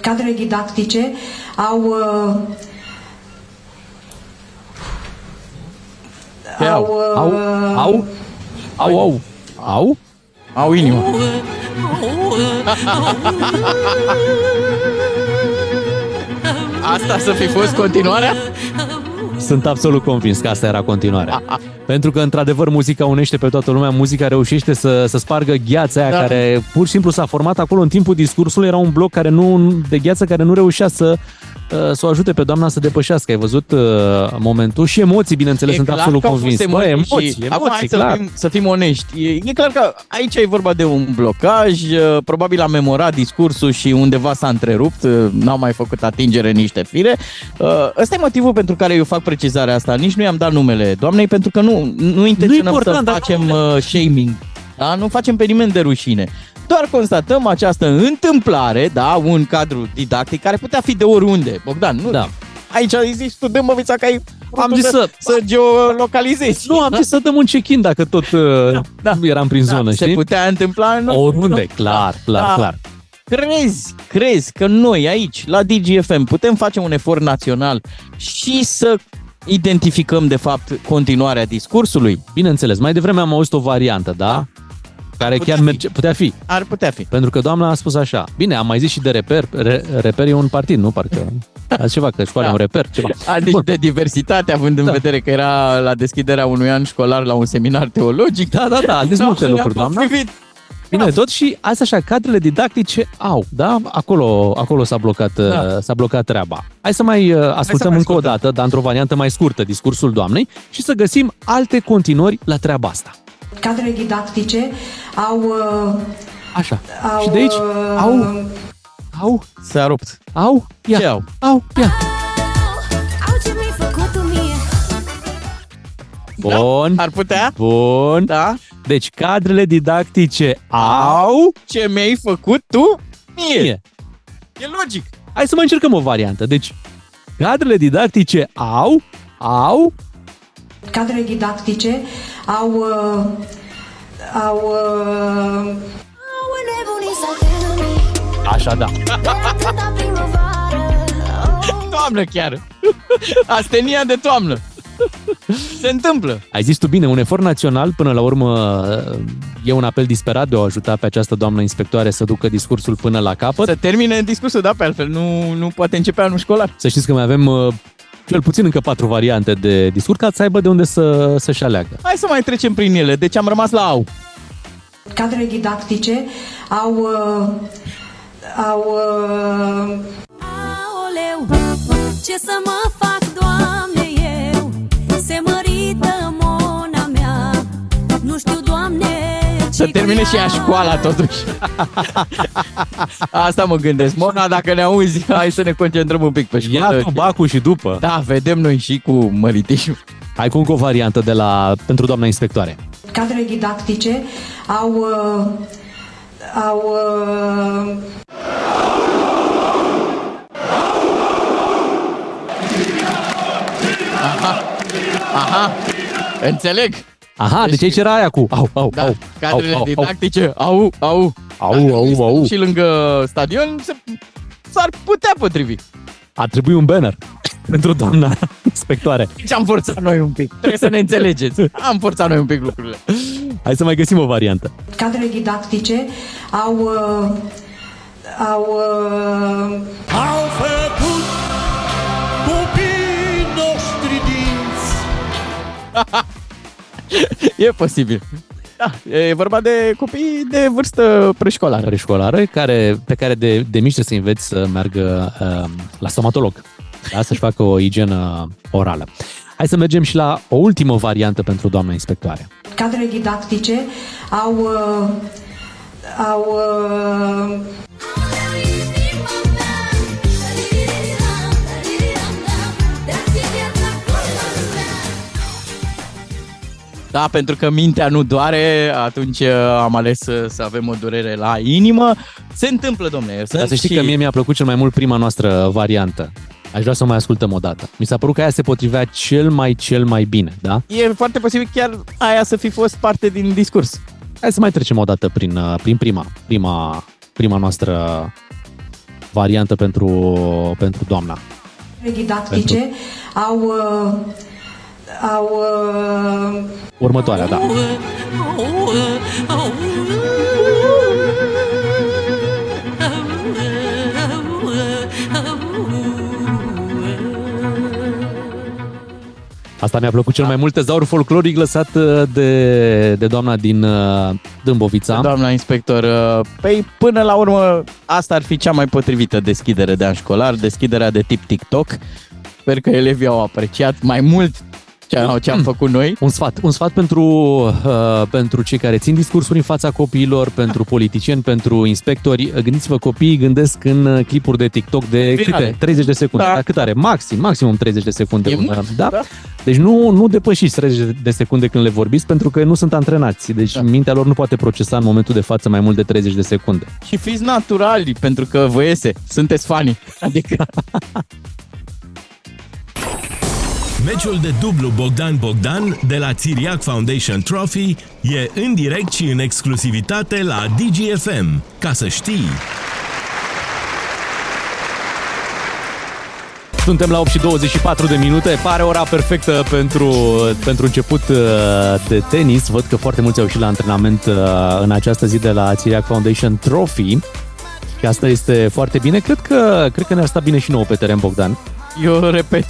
cadrele didactice au inimă. Asta să fi fost continuarea? Sunt absolut convins că asta era continuarea. Pentru că, într-adevăr, muzica unește pe toată lumea, muzica reușește să spargă gheața aia care pur și simplu s-a format acolo în timpul discursului. Era un bloc care de gheață care nu reușea să o ajute pe doamna să depășească. Ai văzut momentul? Și emoții, bineînțeles, sunt absolut convins. Emoții, clar. Să fim onești. E clar că aici e vorba de un blocaj, probabil a memorat discursul și undeva s-a întrerupt, n-au mai făcut atingere niște fire. Ăsta e motivul pentru care eu fac precizarea asta. Nici nu i-am dat numele doamnei, pentru că nu intenționăm să facem shaming. Da? Nu facem pe nimeni de rușine. Doar constatăm această întâmplare, da, un cadru didactic care putea fi de oriunde. Bogdan, nu? Da. Aici ai zis tu, dă-mă vița că ai... Am zis să geolocalizezi. Nu, am zis să dăm un check-in dacă tot eram prin zonă, știi? Se putea întâmpla oriunde, clar. Crezi că noi aici, la Digi FM, putem face un efort național și să... identificăm, de fapt, continuarea discursului? Bineînțeles. Mai devreme am auzit o variantă, da? Care chiar merge. Putea fi. Ar putea fi. Pentru că doamna a spus așa. Bine, am mai zis și de reper. Reper e un partid, nu? Parcă altceva, că școala e un reper. Ceva. Adică de diversitate, având în vedere că era la deschiderea unui an școlar la un seminar teologic. Da. Am zis multe lucruri, doamna. Bine, tot și azi așa, cadrele didactice au, da? Acolo s-a blocat treaba. Hai să mai ascultăm încă o dată, dar într-o variantă mai scurtă, discursul doamnei și să găsim alte continuări la treaba asta. Cadrele didactice au... Așa. Și de aici au... S-a rupt. Au? Ia. Ce au? Au, ia. Bun. Ar putea? Bun. Da. Deci, cadrele didactice au... Ce mi-ai făcut tu? Mie. E logic. Hai să mai încercăm o variantă. Deci, cadrele didactice au... Cadrele didactice au... Așa, da. Toamnă chiar. Astenia de toamnă. Se întâmplă. Ai zis tu bine, un efort național, până la urmă e un apel disperat de a ajuta pe această doamnă inspectoare să ducă discursul până la capăt. Să termine discursul, da, pe altfel, nu poate începe anul școlar. Să știți că mai avem cel puțin încă 4 variante de discurs, ca să aibă de unde să-și aleagă. Hai să mai trecem prin ele, deci am rămas la au. Cadrele didactice au... Aoleu, ce să mă fac, Doamne? Se mărită mona mea. Nu știu, Doamne, să termine și ea școala totuși. Asta mă gândesc. Mona, dacă ne auzi, hai să ne concentrăm un pic pe școală. Ia tu bacul și după. Da, vedem noi și cu măritișul. Hai cu încă o variantă pentru doamna inspectoare. Cadrele didactice au Aha, înțeleg. Aha, deci aici era aia cu au. Cadrele didactice au. Și lângă stadion s-ar putea potrivi. Ar trebui un banner pentru doamna inspectoare. Deci am forțat noi un pic, trebuie să ne înțelegeți. Am forțat noi un pic lucrurile. Hai să mai găsim o variantă. Cadrele didactice au făcut copii. E posibil. Da, e vorba de copii de vârstă preșcolară. Pe care de mici să înveți să meargă la stomatolog, da? Să-și facă o igienă orală. Hai să mergem și la o ultimă variantă pentru doamna inspectoare. Cadrele didactice au Da, pentru că mintea nu doare, atunci am ales să avem o durere la inimă. Se întâmplă, domne. Dar să știi că mie mi-a plăcut cel mai mult prima noastră variantă. Aș vrea să o mai ascultăm o dată. Mi s-a părut că aia se potrivea cel mai bine, da? E foarte posibil chiar aia să fi fost parte din discurs. Hai să mai trecem o dată prin prima noastră variantă pentru doamna. Didactice au următoarea, da. Asta mi-a plăcut cel mai mult, tezaur folcloric lăsat de doamna din Dâmbovița. Doamna inspector, păi până la urmă asta ar fi cea mai potrivită deschidere de an școlar, deschiderea de tip TikTok. Sper că elevii au apreciat mai mult ce am făcut noi. Un sfat pentru cei care țin discursuri în fața copiilor, pentru politicieni, pentru inspectori. Gândiți-vă, copiii gândesc în clipuri de TikTok de câte? 30 de secunde. Da. Dar cât are? Maximum 30 de secunde. Da? Deci nu depășiți 30 de secunde când le vorbiți, pentru că nu sunt antrenați. Deci mintea lor nu poate procesa în momentul de față mai mult de 30 de secunde. Și fiți naturali, pentru că vă iese. Sunteți fani. Adică... Meciul de dublu Bogdan-Bogdan de la Țiriac Foundation Trophy e în direct și în exclusivitate la Digi FM. Ca să știi! Suntem la 8:24 de minute, pare ora perfectă pentru început de tenis. Văd că foarte mulți au ieșit la antrenament în această zi de la Țiriac Foundation Trophy. Și asta este foarte bine. Cred că ne-ar sta bine și nouă pe teren, Bogdan. Eu repet,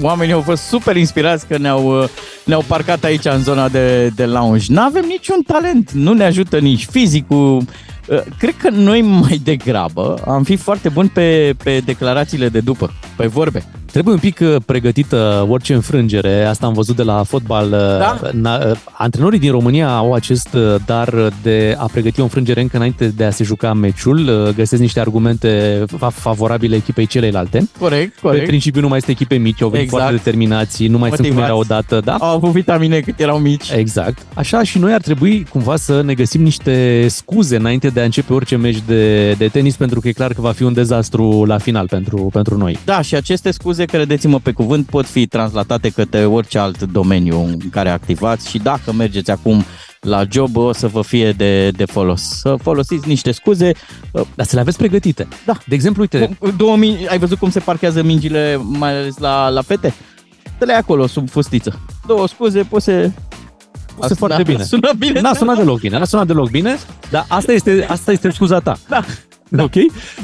oamenii au fost super inspirați că ne-au parcat aici în zona de lounge. N-avem niciun talent, nu ne ajută nici fizicul. Cred că noi mai degrabă am fi foarte buni pe declarațiile de după, pe vorbe. Trebuie un pic pregătită orice înfrângere, asta am văzut de la fotbal. Da? Antrenorii din România au acest dar de a pregăti o înfrângere încă înainte de a se juca meciul. Găsesc niște argumente favorabile echipei celelalte. Corect. Pe principiu nu mai este echipe mici, au venit foarte determinați, nu mai motivați. Sunt cum era odată. Da? Au avut vitamine cât erau mici. Exact. Așa și noi ar trebui cumva să ne găsim niște scuze înainte de a începe orice meci de tenis, pentru că e clar că va fi un dezastru la final pentru noi. Da, și aceste scuze, credeți-mă pe cuvânt, pot fi translatate către orice alt domeniu în care activați și dacă mergeți acum la job o să vă fie de folos. Să folosiți niște scuze, dar să le aveți pregătite. Da. De exemplu, uite... ai văzut cum se parchează mingile, mai ales la fete? Să le ai acolo, sub fustiță. 2 scuze, poți să... Sună foarte bine. Sună bine? N-a sunat deloc bine, dar asta este scuza ta. Da. Da. Ok?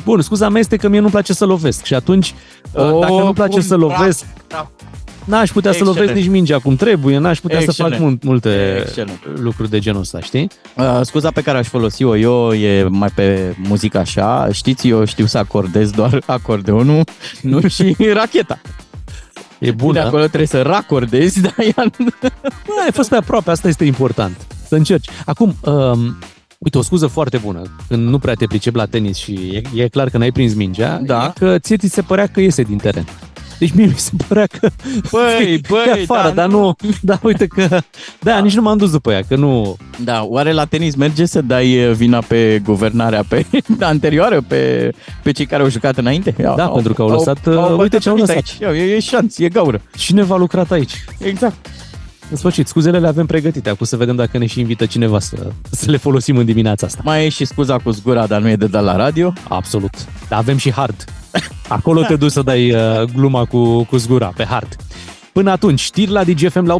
Bun, scuza mea este că mie nu-mi place să lovesc și atunci, dacă nu-mi place să lovesc, n-aș putea să lovesc nici mingea cum trebuie, n-aș putea să fac multe lucruri de genul ăsta, știi? Scuza pe care aș folosi eu e mai pe muzică așa, știți, eu știu să acordez doar acordeonul, nu și racheta. E bună. De acolo trebuie să racordezi, dar ea... Ai fost pe aproape, asta este important, să încerci. Acum... Uite, o scuză foarte bună, când nu prea te pricepi la tenis și e clar că n-ai prins mingea, e că ție ți se părea că iese din teren. Deci mie mi se părea că e afară, dar uite că... Da, nici nu m-am dus după ea, că nu... Da, oare la tenis merge să dai vina pe guvernarea anterioară, pe cei care au jucat înainte? Da, pentru că au lăsat... Uite ce au lăsat. E șanț, e gaură. Cineva a lucrat aici. Exact. În sfârșit, scuzele le avem pregătite. Acum să vedem dacă ne și invită cineva să le folosim în dimineața asta. Mai e și scuza cu zgura, dar nu e de dat la radio. Absolut. Dar avem și hard. Acolo te duci să dai gluma cu zgura, pe hard. Până atunci, știri la Digi FM la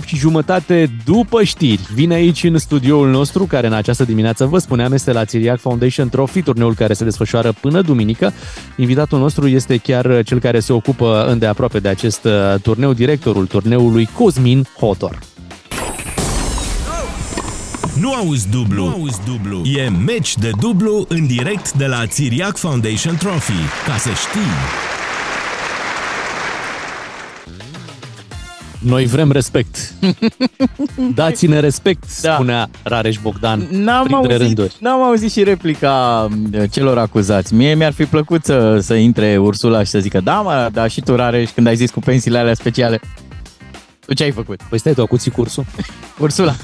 8:30. După știri, vine aici în studioul nostru, care în această dimineață, vă spuneam, este la Țiriac Foundation Trophy, turneul care se desfășoară până duminică. Invitatul nostru este chiar cel care se ocupă îndeaproape de acest turneu, directorul turneului, Cosmin Hodor. Nu auzi dublu. E meci de dublu în direct de la Țiriac Foundation Trophy. Ca să știi... Noi vrem respect. Dați-ne respect, spunea Rareș Bogdan. N-am auzit și replica celor acuzați. Mie mi-ar fi plăcut să intre Ursula și să zică: da, mă, dar și tu, Rareș, când ai zis cu pensiile alea speciale, tu ce ai făcut? Păi stai, tu acuții cursul? Ursula.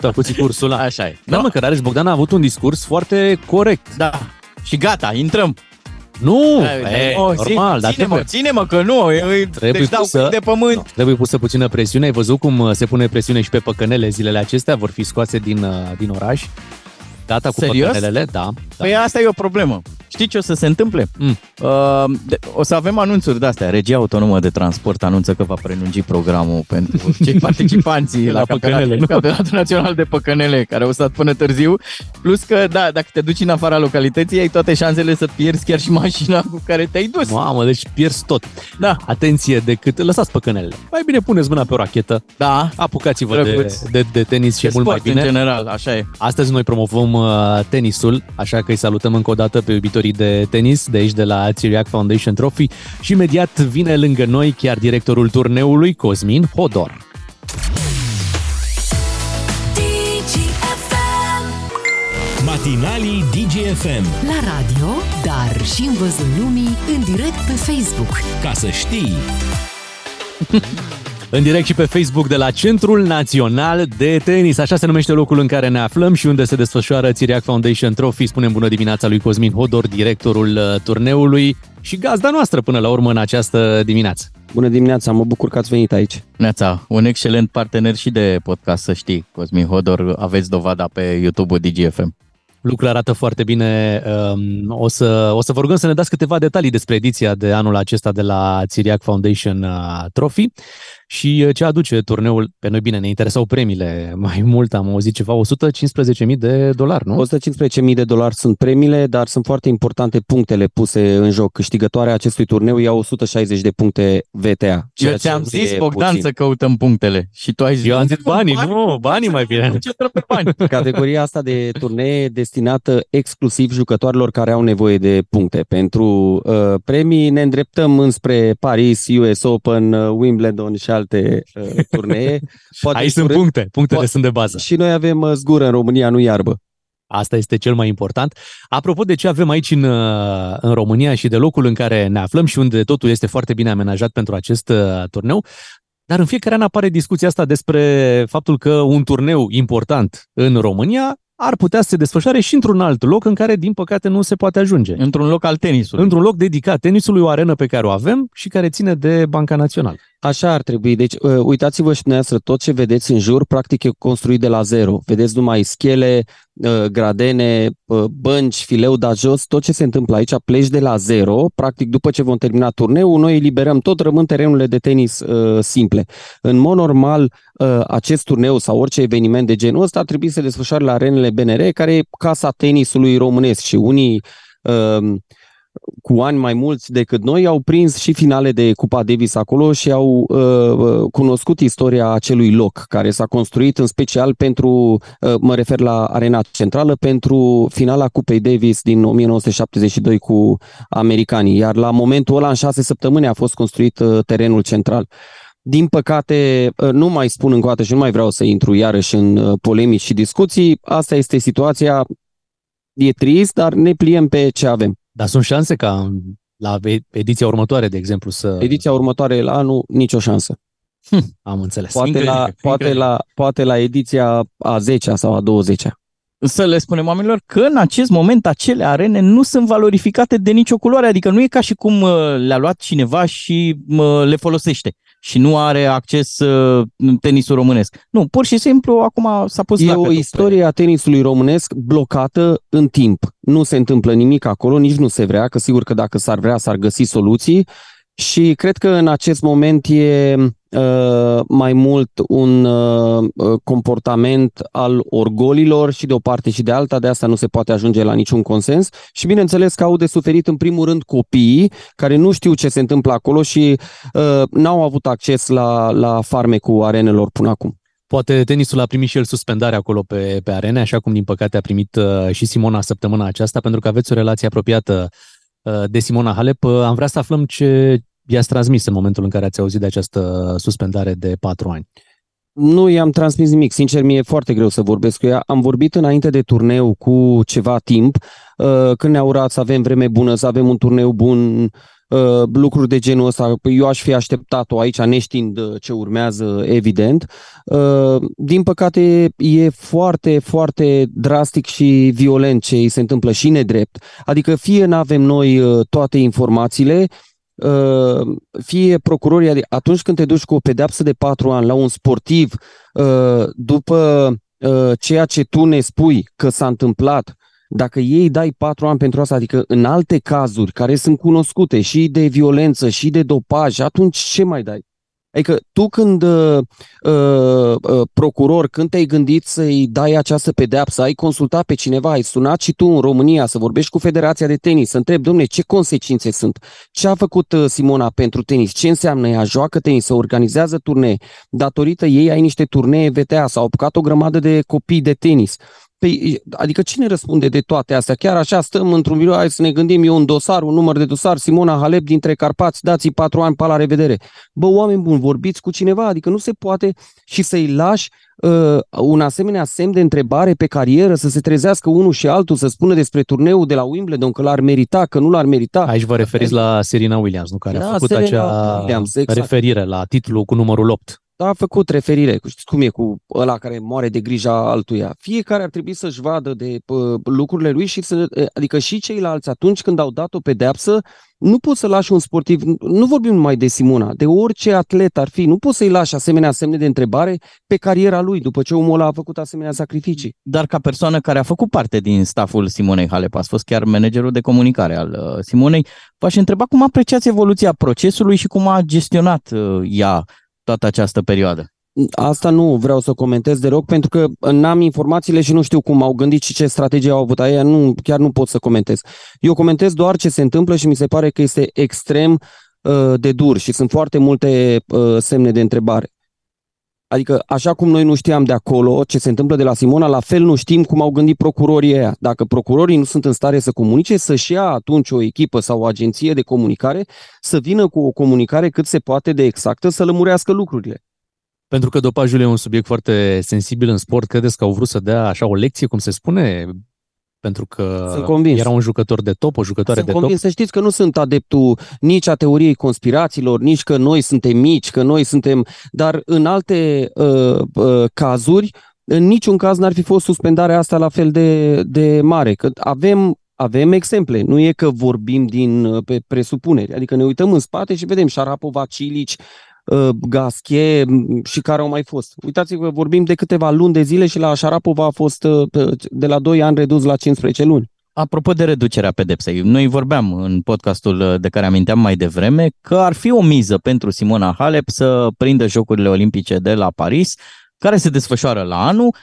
Tu acuții Ursula. Așa e. Da, mă, că Rareș Bogdan a avut un discurs foarte corect. Da. Și gata, intrăm. Nu, normal, dar ține-mă că nu, deci dau cu de pământ. Nu, trebuie pusă puțină presiune, ai văzut cum se pune presiune și pe păcănele zilele acestea, vor fi scoase din oraș. Gata cu păcănelele, da. Păi asta e o problemă. Știi ce o să se întâmple? O să avem anunțuri de-astea. Regia Autonomă de Transport anunță că va prelungi programul pentru cei participanții la Campionatul Național de Păcănele, care au stat până târziu. Plus că, da, dacă te duci în afara localității, ai toate șansele să pierzi chiar și mașina cu care te-ai dus. Mamă, deci pierzi tot. Da. Atenție, decât lăsați păcănelele. Mai bine puneți mâna pe o rachetă. Da. Apucați-vă de tenis și mult mai bine. În general, așa e. Astăzi noi promovăm tenisul, așa că îi salutăm încă o dată pe iubitorii de tenis de aici, de la Țiriac Foundation Trophy, și imediat vine lângă noi chiar directorul turneului, Cosmin Hodor. Digi FM. Matinalii Digi FM. La radio, dar și în văzul lumii, în direct pe Facebook. Ca să știi... În direct și pe Facebook de la Centrul Național de Tenis. Așa se numește locul în care ne aflăm și unde se desfășoară Țiriac Foundation Trophy. Spunem bună dimineața lui Cosmin Hodor, directorul turneului și gazda noastră până la urmă în această dimineață. Bună dimineața, mă bucur că ați venit aici. Neața, un excelent partener și de podcast, să știi, Cosmin Hodor. Aveți dovada pe YouTube-ul Digi FM. Lucrul arată foarte bine. O să vă rugăm să ne dați câteva detalii despre ediția de anul acesta de la Țiriac Foundation Trophy și ce aduce turneul. Pe noi, bine, ne interesau premiile mai mult, am auzit ceva, $115,000, nu? $115,000 sunt premiile, dar sunt foarte importante punctele puse în joc. Câștigătoarea acestui turneu ia 160 de puncte WTA. Eu ți-am zis, Bogdan, puțin. Să căutăm punctele și tu ai zis... Eu am zis banii mai bine. Categoria asta de turnee destinată exclusiv jucătorilor care au nevoie de puncte. Pentru premii ne îndreptăm înspre Paris, US Open, Wimbledon și alte turnee. Poate aici sunt puncte, punctele sunt de bază. Și noi avem zgură în România, nu iarbă. Asta este cel mai important. Apropo de ce avem aici în România și de locul în care ne aflăm și unde totul este foarte bine amenajat pentru acest turneu, dar în fiecare an apare discuția asta despre faptul că un turneu important în România ar putea să se desfășoare și într-un alt loc în care, din păcate, nu se poate ajunge. Într-un loc al tenisului. Într-un loc dedicat tenisului, o arenă pe care o avem și care ține de Banca Națională. Așa ar trebui. Deci, uitați-vă și dumneavoastră, tot ce vedeți în jur, practic, e construit de la zero. Vedeți numai schele, gradene, bănci, fileu de jos, tot ce se întâmplă aici, pleci de la zero. Practic, după ce vom termina turneul, noi eliberăm tot, rămân terenurile de tenis simple. În mod normal, acest turneu sau orice eveniment de genul ăsta ar trebui să se desfășoare la arenele BNR, care e casa tenisului românesc și unii... cu ani mai mulți decât noi, au prins și finale de Cupa Davis acolo și au cunoscut istoria acelui loc care s-a construit în special pentru, mă refer la Arena Centrală, pentru finala Cupei Davis din 1972 cu americanii, iar la momentul ăla în 6 săptămâni a fost construit terenul central. Din păcate, nu mai spun încă o dată și nu mai vreau să intru iarăși în polemici și discuții, asta este situația, e trist, dar ne pliem pe ce avem. Dar sunt șanse ca la ediția următoare, de exemplu, să... Ediția următoare la anul, nicio șansă. Am înțeles. Poate la ediția a 10-a sau a 20-a. Să le spunem oamenilor că în acest moment acele arene nu sunt valorificate de nicio culoare, adică nu e ca și cum le-a luat cineva și le folosește și nu are acces tenisul românesc. Nu, pur și simplu acum s-a pus... E o istorie a tenisului românesc blocată în timp. Nu se întâmplă nimic acolo, nici nu se vrea, că sigur că dacă s-ar vrea s-ar găsi soluții și cred că în acest moment e... mai mult un comportament al orgolilor și de o parte și de alta, de asta nu se poate ajunge la niciun consens și bineînțeles că au de suferit în primul rând copiii care nu știu ce se întâmplă acolo și n-au avut acces la farmecul arenelor până acum. Poate tenisul a primit și el suspendare acolo pe arene, așa cum din păcate a primit și Simona săptămâna aceasta, pentru că aveți o relație apropiată de Simona Halep. Am vrea să aflăm ce i-ați transmis în momentul în care ați auzit de această suspendare de 4 ani? Nu i-am transmis nimic. Sincer, mi-e foarte greu să vorbesc cu ea. Am vorbit înainte de turneu cu ceva timp, când ne-a urat să avem vreme bună, să avem un turneu bun, lucruri de genul ăsta. Eu aș fi așteptat-o aici, neștiind ce urmează, evident. Din păcate, e foarte, foarte drastic și violent ce îi se întâmplă și nedrept. Adică fie n-avem noi toate informațiile, fie procurorii, atunci când te duci cu o pedeapsă de 4 ani la un sportiv după ceea ce tu ne spui că s-a întâmplat dacă ei dai 4 ani pentru asta, adică în alte cazuri care sunt cunoscute și de violență și de dopaj, atunci ce mai dai? Adică tu când procuror, când te-ai gândit să-i dai această pedeapsă, ai consultat pe cineva, ai sunat și tu în România să vorbești cu Federația de Tenis, să întrebi, dom'le, ce consecințe sunt? Ce a făcut Simona pentru tenis? Ce înseamnă ea? Joacă tenis? Să organizează turnee? Datorită ei ai niște turnee WTA, s-au apucat o grămadă de copii de tenis. Păi, adică cine răspunde de toate astea? Chiar așa stăm într-un birou, hai să ne gândim, e un dosar, un număr de dosar, Simona Halep dintre Carpați, dați-i 4 ani, pa la revedere. Bă, oameni buni, vorbiți cu cineva, adică nu se poate și să-i lași un asemenea semn de întrebare pe carieră, să se trezească unul și altul, să spună despre turneul de la Wimbledon că l-ar merita, că nu l-ar merita. Aici vă referiți la Serena Williams, nu? Care a făcut acea referire la titlul cu numărul 8. A făcut referire, știți cum e cu ăla care moare de grija altuia. Fiecare ar trebui să-și vadă de lucrurile lui și să, adică și ceilalți atunci când au dat o pedeapsă, nu poți să lași un sportiv, nu vorbim numai de Simona, de orice atlet ar fi, nu poți să-i lași asemenea semne de întrebare pe cariera lui după ce omul ăla a făcut asemenea sacrificii. Dar ca persoană care a făcut parte din staful Simonei Halep, a fost chiar managerul de comunicare al Simonei, v-aș întreba cum apreciați evoluția procesului și cum a gestionat ea toată această perioadă. Asta nu vreau să comentez de rog, pentru că n-am informațiile și nu știu cum au gândit și ce strategie au avut aia, chiar nu pot să comentez. Eu comentez doar ce se întâmplă și mi se pare că este extrem de dur și sunt foarte multe semne de întrebare. Adică așa cum noi nu știam de acolo ce se întâmplă de la Simona, la fel nu știm cum au gândit procurorii aia. Dacă procurorii nu sunt în stare să comunice, să-și ia atunci o echipă sau o agenție de comunicare, să vină cu o comunicare cât se poate de exactă, să lămurească lucrurile. Pentru că dopajul e un subiect foarte sensibil în sport, credeți că au vrut să dea așa o lecție, cum se spune? Pentru că era un jucător de top, o jucătoare de top. Sunt convins, să știți că nu sunt adeptul nici a teoriei conspirațiilor, nici că noi suntem mici, că noi suntem... Dar în alte cazuri, în niciun caz n-ar fi fost suspendarea asta la fel de mare. Că avem exemple, nu e că vorbim pe presupuneri. Adică ne uităm în spate și vedem Șarapova, Cilici, Gaschie și care au mai fost. Uitați-vă, vorbim de câteva luni de zile și la Șarapova a fost de la 2 ani redus la 15 luni. Apropo de reducerea pedepsei, noi vorbeam în podcastul de care aminteam mai devreme că ar fi o miză pentru Simona Halep să prindă Jocurile Olimpice de la Paris, care se desfășoară la anul.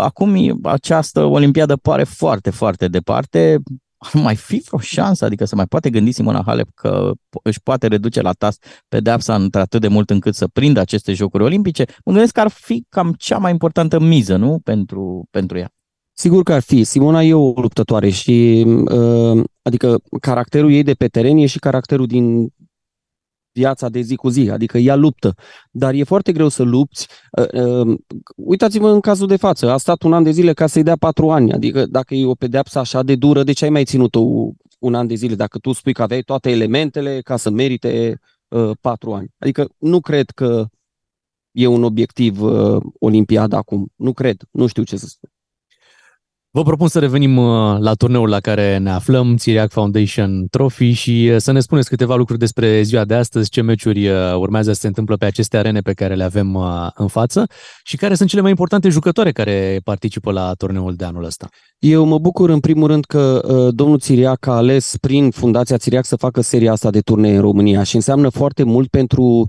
Acum această olimpiadă pare foarte, foarte departe. Ar mai fi vreo șansă, adică se mai poate gândi Simona Halep că își poate reduce la tas pedeapsa într-atât de mult încât să prindă aceste Jocuri Olimpice? Mă gândesc că ar fi cam cea mai importantă miză, nu? Pentru ea. Sigur că ar fi. Simona e o luptătoare și adică caracterul ei de pe teren e și caracterul din viața de zi cu zi, adică ea luptă, dar e foarte greu să lupți. Uitați-vă în cazul de față, a stat 1 an de zile ca să-i dea 4 ani, adică dacă e o pedeapsă așa de dură, de ce ai mai ținut-o 1 an de zile dacă tu spui că aveai toate elementele ca să merite 4 ani? Adică nu cred că e un obiectiv olimpiada acum, nu cred, nu știu ce să spun. Vă propun să revenim la turneul la care ne aflăm, Țiriac Foundation Trophy, și să ne spuneți câteva lucruri despre ziua de astăzi, ce meciuri urmează să se întâmplă pe aceste arene pe care le avem în față și care sunt cele mai importante jucătoare care participă la turneul de anul ăsta. Eu mă bucur în primul rând că domnul Țiriac a ales prin Fundația Țiriac să facă seria asta de turnee în România și înseamnă foarte mult pentru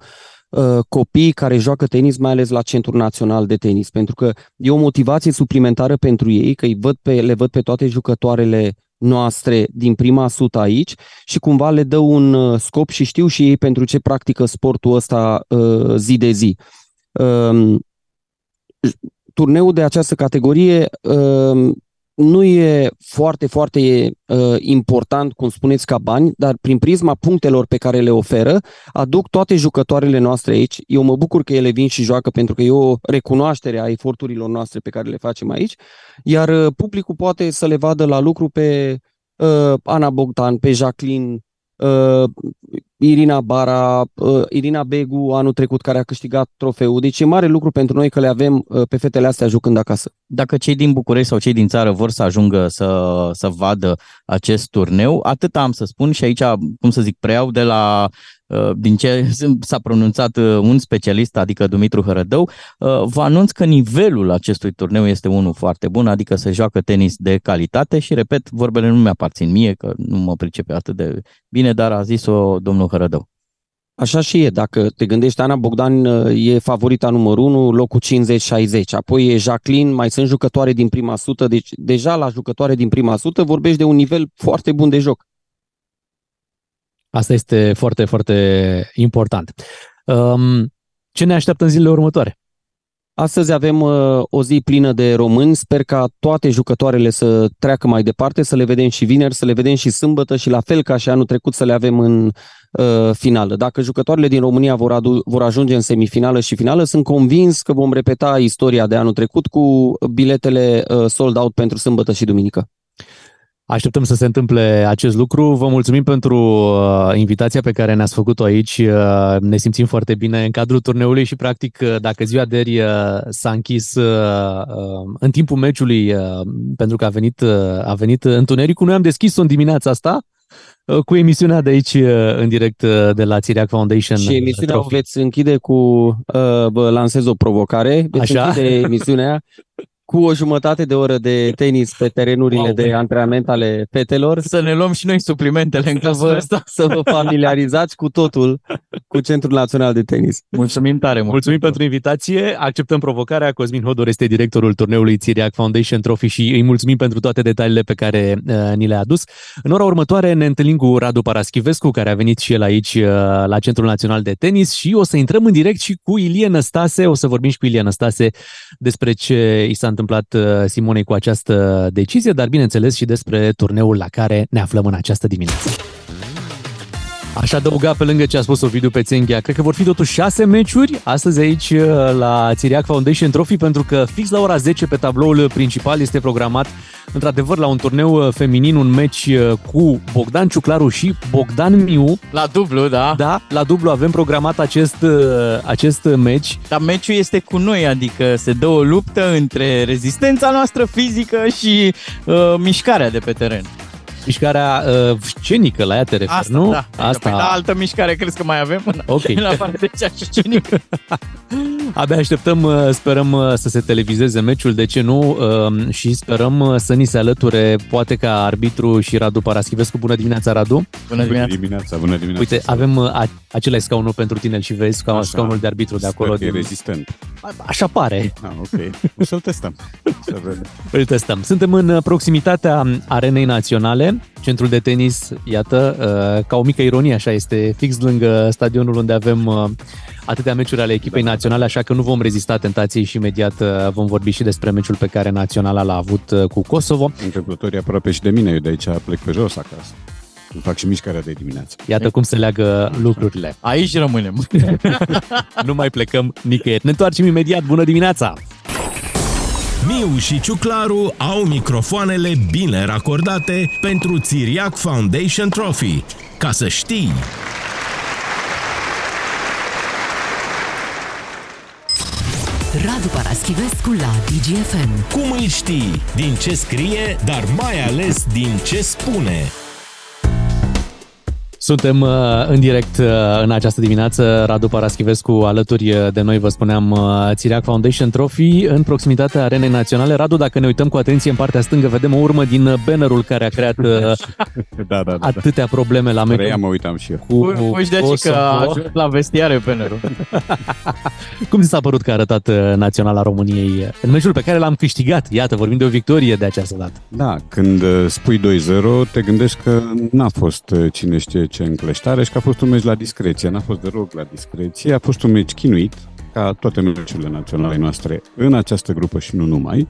copiii care joacă tenis, mai ales la Centrul Național de Tenis, pentru că e o motivație suplimentară pentru ei, că le văd pe toate jucătoarele noastre din prima sută aici și cumva le dă un scop și știu și ei pentru ce practică sportul ăsta zi de zi. Turneul de această categorie nu e foarte, foarte important, cum spuneți, ca bani, dar prin prisma punctelor pe care le oferă, aduc toate jucătoarele noastre aici. Eu mă bucur că ele vin și joacă pentru că e o recunoaștere a eforturilor noastre pe care le facem aici, iar publicul poate să le vadă la lucru pe Ana Bogdan, pe Jacqueline Irina Bara, Irina Begu anul trecut, care a câștigat trofeul. Deci e mare lucru pentru noi că le avem pe fetele astea jucând acasă. Dacă cei din București sau cei din țară vor să ajungă să vadă acest turneu, atât am să spun și aici, cum să zic, preiau de la... din ce s-a pronunțat un specialist, adică Dumitru Hărădău, vă anunț că nivelul acestui turneu este unul foarte bun, adică se joacă tenis de calitate și, repet, vorbele nu mi-aparțin mie, că nu mă pricepe atât de bine, dar a zis-o domnul Hărădău. Așa și e, dacă te gândești, Ana Bogdan e favorita numărul 1, locul 50-60, apoi e Jacqueline, mai sunt jucătoare din prima sută, deci deja la jucătoare din prima sută vorbești de un nivel foarte bun de joc. Asta este foarte, foarte important. Ce ne așteaptă în zilele următoare? Astăzi avem o zi plină de români. Sper ca toate jucătoarele să treacă mai departe, să le vedem și vineri, să le vedem și sâmbătă și la fel ca și anul trecut să le avem în finală. Dacă jucătoarele din România vor ajunge în semifinală și finală, sunt convins că vom repeta istoria de anul trecut cu biletele sold out pentru sâmbătă și duminică. Așteptăm să se întâmple acest lucru. Vă mulțumim pentru invitația pe care ne-ați făcut-o aici. Ne simțim foarte bine în cadrul turneului și, practic, dacă ziua de ieri s-a închis în timpul meciului, pentru că a venit întunericul, noi am deschis-o în dimineața asta cu emisiunea de aici în direct de la Țiriac Foundation Trophy. Și emisiunea Trophy. Veți închide cu... vă lansez o provocare. Veți închide emisiunea cu o jumătate de oră de tenis pe terenurile de antrenament ale fetelor. Să ne luăm și noi suplimentele în cazul ăsta. Să vă familiarizați cu totul, cu Centrul Național de Tenis. Mulțumim tare mult. Mulțumim pentru invitație. Acceptăm provocarea. Cosmin Hodor este directorul turneului Țiriac Foundation Trophy și îi mulțumim pentru toate detaliile pe care ni le-a adus. În ora următoare ne întâlnim cu Radu Paraschivescu, care a venit și el aici la Centrul Național de Tenis și o să intrăm în direct și cu Ilie Năstase. O să vorbim și cu Ilie Năstase despre ce i s-a întâmplat Simonei cu această decizie, dar bineînțeles și despre turneul la care ne aflăm în această dimineață. Aș adăuga, pe lângă ce a spus Ovidiu Pețenghia, cred că vor fi totuși 6 meciuri astăzi aici la Țiriac Foundation Trophy, pentru că fix la ora 10 pe tabloul principal este programat, într-adevăr, la un turneu feminin, un meci cu Bogdan Ciuclaru și Bogdan Miu. La dublu, da? Da, la dublu avem programat acest meci. Dar meciul este cu noi, adică se dă o luptă între rezistența noastră fizică și mișcarea de pe teren. Mișcarea scenică, la ea te referi, asta, nu? Da, asta, da. Altă mișcare, crezi că mai avem? Ok. În afară de cea scenică. Abia așteptăm, sperăm să se televizeze meciul, de ce nu? Și sperăm să ni se alăture, poate ca arbitru, și Radu Paraschivescu. Bună dimineața, Radu! Bună dimineața! Uite, avem același scaunul pentru tine, și vezi scaunul de arbitru de acolo. Sper că e rezistent. Așa pare. Ok. O să-l testăm. Îl testăm. Suntem în proximitatea Arenei Naționale. Centrul de tenis, iată, ca o mică ironie, așa, este fix lângă stadionul unde avem atâtea meciuri ale echipei naționale, așa că nu vom rezista tentației și imediat vom vorbi și despre meciul pe care naționala l-a avut cu Kosovo. Întâmplătorii aproape și de mine, eu de aici plec pe jos acasă. Îmi fac și mișcarea de dimineață. Iată cum se leagă lucrurile. Aici rămânem. Nu mai plecăm nicăieri. Ne întoarcem imediat. Bună dimineața! Miu și Ciuclaru au microfoanele bine racordate pentru Țiriac Foundation Trophy. Ca să știi! Radu Paraschivescu la Digi FM. Cum îl știi? Din ce scrie, dar mai ales din ce spune. Suntem în direct în această dimineață, Radu Paraschivescu alături de noi, vă spuneam, Țiriac Foundation Trophy, în proximitatea Arenei Naționale. Radu, dacă ne uităm cu atenție în partea stângă, vedem o urmă din bannerul care a creat da. Atâtea probleme la meciul. Mă uitam și eu. Uși de aici că a ajuns la vestiare bannerul. Cum ți s-a părut că a arătat Naționala României în meciul pe care l-am câștigat? Iată, vorbim de o victorie de această dată. Da, când spui 2-0, te gândești că n-a fost cine știe ce încleștare și că a fost un meci la discreție. N-a fost deloc la discreție, a fost un meci chinuit, ca toate meciurile naționale noastre în această grupă și nu numai.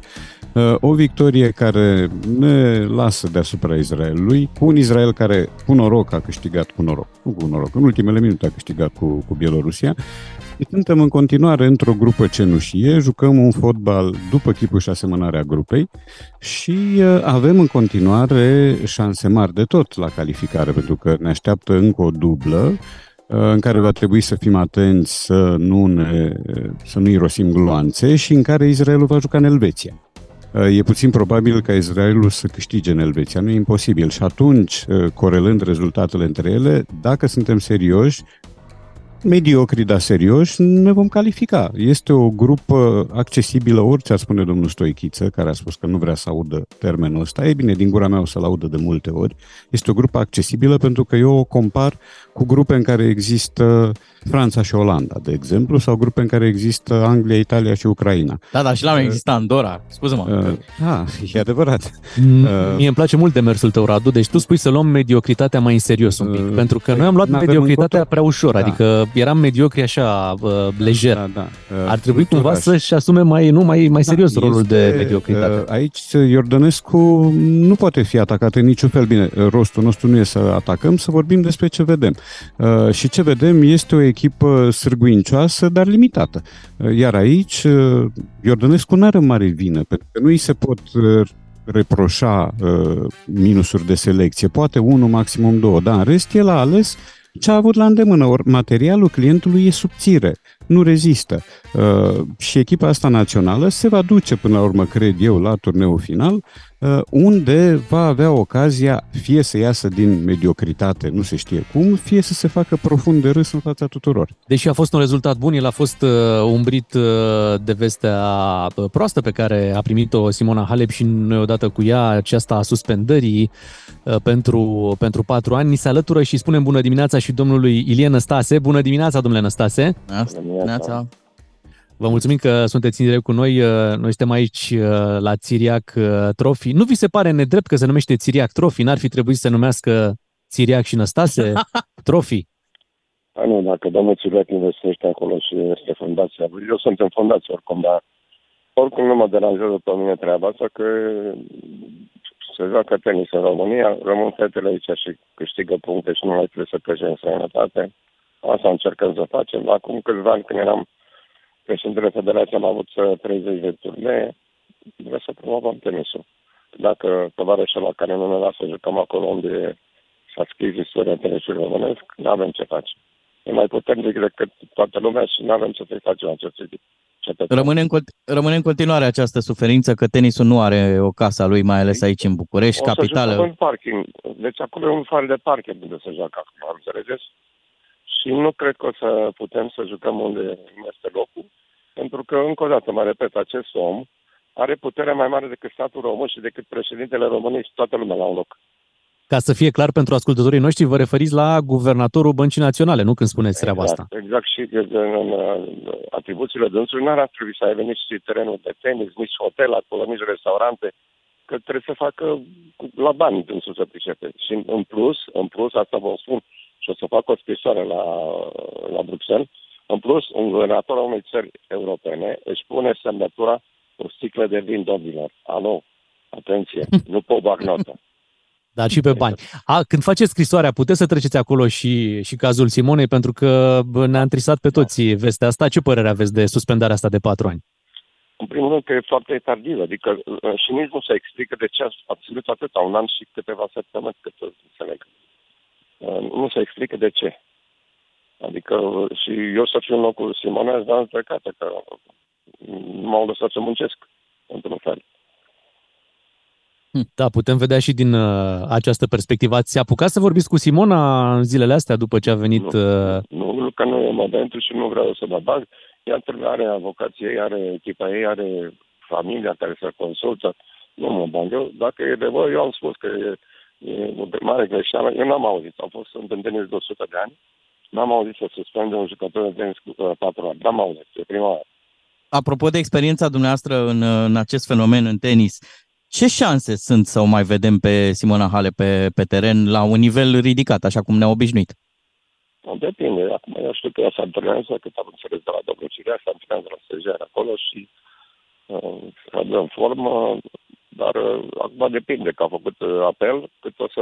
O victorie care ne lasă deasupra Israelului, cu un Israel care cu noroc a câștigat, în ultimele minute a câștigat cu Bielorusia, Suntem în continuare într-o grupă cenușie, jucăm un fotbal după chipul și asemănarea grupei și avem în continuare șanse mari de tot la calificare, pentru că ne așteaptă încă o dublă în care va trebui să fim atenți să nu irosim gloanțe și în care Israelul va juca în Elveția. E puțin probabil ca Israelul să câștige în Elveția, nu e imposibil. Și atunci, corelând rezultatele între ele, dacă suntem serioși, mediocri, dar serioși, ne vom califica. Este o grupă accesibilă, orice ar spune domnul Stoichiță, care a spus că nu vrea să audă termenul ăsta. Ei bine, din gura mea o să-l audă de multe ori. Este o grupă accesibilă pentru că eu o compar cu grupe în care există Franța și Olanda, de exemplu, sau grupe în care există Anglia, Italia și Ucraina. Da, dar și la noi există Andorra, scuze-mă. E adevărat. Mie îmi place mult demersul tău, Radu, deci tu spui să luăm mediocritatea mai în serios un pic, pentru că noi am luat mediocritatea prea ușor, da. Adică eram mediocri așa, lejer. Da. Ar trebui cumva să-și asume mai serios rolul de mediocritate. Aici Iordănescu nu poate fi atacat în niciun fel. Bine, rostul nostru nu e să atacăm, să vorbim despre ce vedem. Și ce vedem este o echipă sârguincioasă, dar limitată. Iar aici, Iordănescu nu are mare vină, pentru că nu îi se pot reproșa minusuri de selecție. Poate unul, maximum două, dar în rest el a ales ce a avut la îndemână. Ori materialul clientului e subțire, nu rezistă. Și echipa asta națională se va duce până la urmă, cred eu, la turneul final, unde va avea ocazia fie să iasă din mediocritate, nu se știe cum, fie să se facă profund de râs în fața tuturor. Deși a fost un rezultat bun, el a fost umbrit de vestea proastă pe care a primit-o Simona Halep și noi odată cu ea, aceasta a suspendării pentru 4 ani. Ni se alătură și spunem bună dimineața și domnului Ilie Năstase. Bună dimineața, domnule Năstase! Bună dimineața! Vă mulțumim că sunteți în direct cu noi. Noi suntem aici la Țiriac Trophy. Nu vi se pare nedrept că se numește Țiriac Trophy? N-ar fi trebuit să se numească Țiriac și Năstase Trophy? Da, nu, dacă domnul Țiriac investește acolo și este fundația. Eu sunt în fundație oricum, dar oricum nu mă deranjează pe mine treaba asta că se joacă tenis în România, rămân fetele aici și câștigă puncte și nu mai trebuie să plece în sănătate. Asta încercăm să facem. Acum câțiva ani când eram președintele Federației, am avut 30 de turnee, vreau să promovăm tenisul. Dacă tovarășul la care nu ne lasă să jucăm acolo unde s-a scris istoria tenisului românesc, nu avem ce face. E mai puternic decât toată lumea și nu avem ce să-i facem acest lucru. Rămâne în continuare această suferință că tenisul nu are o casă lui, mai ales aici în București, capitală. O să jucăm în parking. Deci acolo e un fel de parking unde se joacă acum, am înțelegeți? Și nu cred că o să putem să jucăm unde este locul, pentru că, încă o dată, mă repet, acest om are putere mai mare decât statul român și decât președintele României și toată lumea la un loc. Ca să fie clar pentru ascultătorii noștri, vă referiți la guvernatorul Băncii Naționale, nu când spuneți treaba asta? Exact, și în atribuțiile dânsului nu ar trebui să aibă nici terenul de tenis, nici hotel acolo, nici restaurante, că trebuie să facă la bani dânsul să pricepe. Și în plus, asta vă spun, și o să fac o scrisoare la Bruxelles. În plus, un guvernator al unei țări europene își pune semnătura o sticlă de vin, domnilor. Alo, atenție, nu pot bag notă. Dar și pe bani. Când faceți scrisoarea, puteți să treceți acolo și cazul Simonei, pentru că ne-a întristat pe toți vestea asta. Ce părere aveți de suspendarea asta de 4 ani? În primul rând că e foarte tardivă, adică și nici nu se explică de ce absolut atâta, un an și câteva săptămâni, cât înțeleg. Nu se explică de ce. Adică și eu să fiu în locul Simonei, dar am plecat, că m-au lăsat să muncesc, într-un fel. Da, putem vedea și din această perspectivă. Ați apucat să vorbiți cu Simona în zilele astea după ce a venit? Nu, că nu e momentul și nu vreau să mă bag. Ea are avocația ei, are echipa ei, are familia care se consultă. Nu mă bag eu. Dacă e de voi, eu am spus că e o mare greșeală. Eu n-am auzit. Am fost în tenis de 100 de ani. N-am auzit să suspende un jucător de tenis cu 4 ani. N-am auzit. E prima oară. Apropo de experiența dumneavoastră în acest fenomen în tenis, ce șanse sunt să o mai vedem pe Simona Halep pe teren la un nivel ridicat, așa cum ne-a obișnuit? Depinde. Acum eu știu că ea se antrenează, cât am înțeles de la domnul Ciuclaru, se antrenează la stagiar acolo și să dă în formă, dar acum depinde că a făcut apel, cât o să,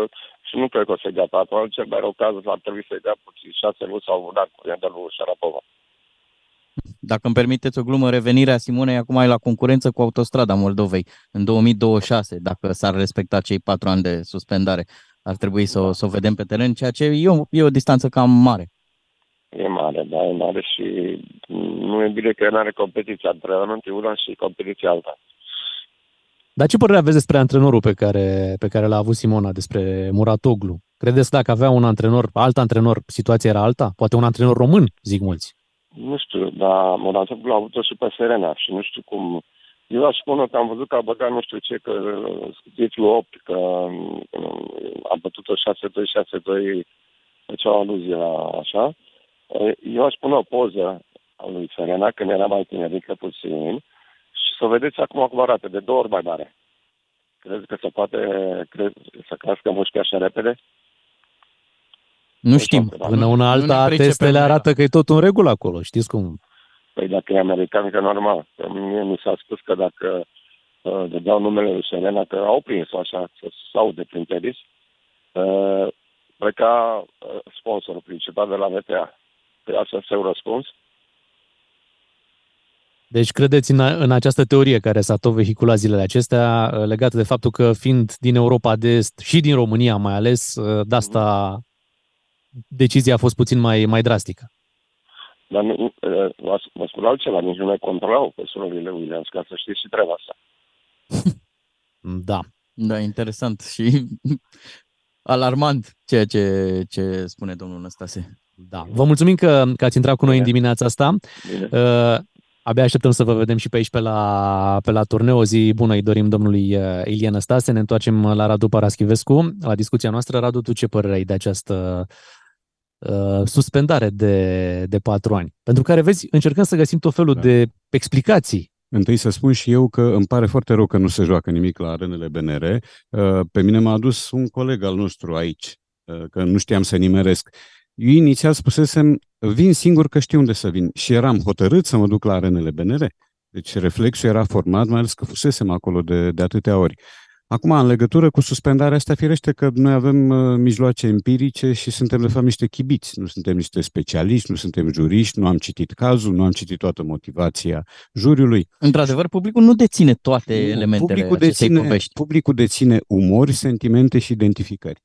și nu cred că o să-i dea 4 ani, cel mai rău caz ar trebui să-i dea puțin 6 luni sau un an, cu ea de lui Șarapova. Dacă îmi permiteți o glumă, revenirea Simonei acum e la concurență cu Autostrada Moldovei în 2026, dacă s-ar respecta cei 4 ani de suspendare. Ar trebui să o vedem pe teren, ceea ce e o distanță cam mare. E mare, da, e mare și nu e bine că nu are competiția între una și competiția alta. Dar ce părere aveți despre antrenorul pe care l-a avut Simona, despre Muratoglu? Credeți că dacă avea un antrenor, alt antrenor, situația era alta? Poate un antrenor român, zic mulți. Nu știu, dar Muratoglu a avut-o și pe Serena și nu știu cum... Eu aș spune că am văzut că a băgat nu știu ce, că titlul 8, că a bătut-o 6-2, 6-2, cea o aluzie la așa. Eu aș pune o poză a lui Serena când era mai tinerică puțin și să vedeți acum cum arată, de 2 ori mai mare. Crezi că se poate să crească mușchi așa repede? Nu știm. Până una alta, testele arată că e tot în regulă acolo, știți cum... Păi dacă e american, că normal. Pe mine mi s-a spus că dacă dădeau numele lui Serena, că au prins-o așa, sau de prin tenis, pleca sponsorul principal de la WTA. Păi așa s-au răspuns. Deci credeți în această teorie care s-a tot vehiculat zilele acestea, legată de faptul că fiind din Europa de Est și din România mai ales, de asta decizia a fost puțin mai drastică? Dar nu, vă spun altceva, nici nu mai controlau persoanele Williams, ca să știți și treaba asta. Da. Da, interesant și alarmant ceea ce spune domnul Năstase. Da. Vă mulțumim că ați intrat cu noi în dimineața asta. Abia așteptăm să vă vedem și pe aici pe la turneu. O zi bună îi dorim domnului Ilie Năstase. Ne întoarcem la Radu Paraschivescu, la discuția noastră. Radu, tu ce părere ai de această suspendare de 4 ani, pentru care, vezi, încercăm să găsim tot felul de explicații. Întâi să spun și eu că îmi pare foarte rău că nu se joacă nimic la Arenele BNR. Pe mine m-a adus un coleg al nostru aici, că nu știam să nimeresc. Eu inițial spusesem, vin singur că știu unde să vin și eram hotărât să mă duc la Arenele BNR. Deci reflexul era format, mai ales că fusesem acolo de atâtea ori. Acum, în legătură cu suspendarea asta, firește că noi avem mijloace empirice și suntem, de fapt, niște chibiți. Nu suntem niște specialiști, nu suntem juriști, nu am citit cazul, nu am citit toată motivația juriului. Într-adevăr, publicul nu deține toate elementele acestei povești. Publicul deține umori, sentimente și identificări.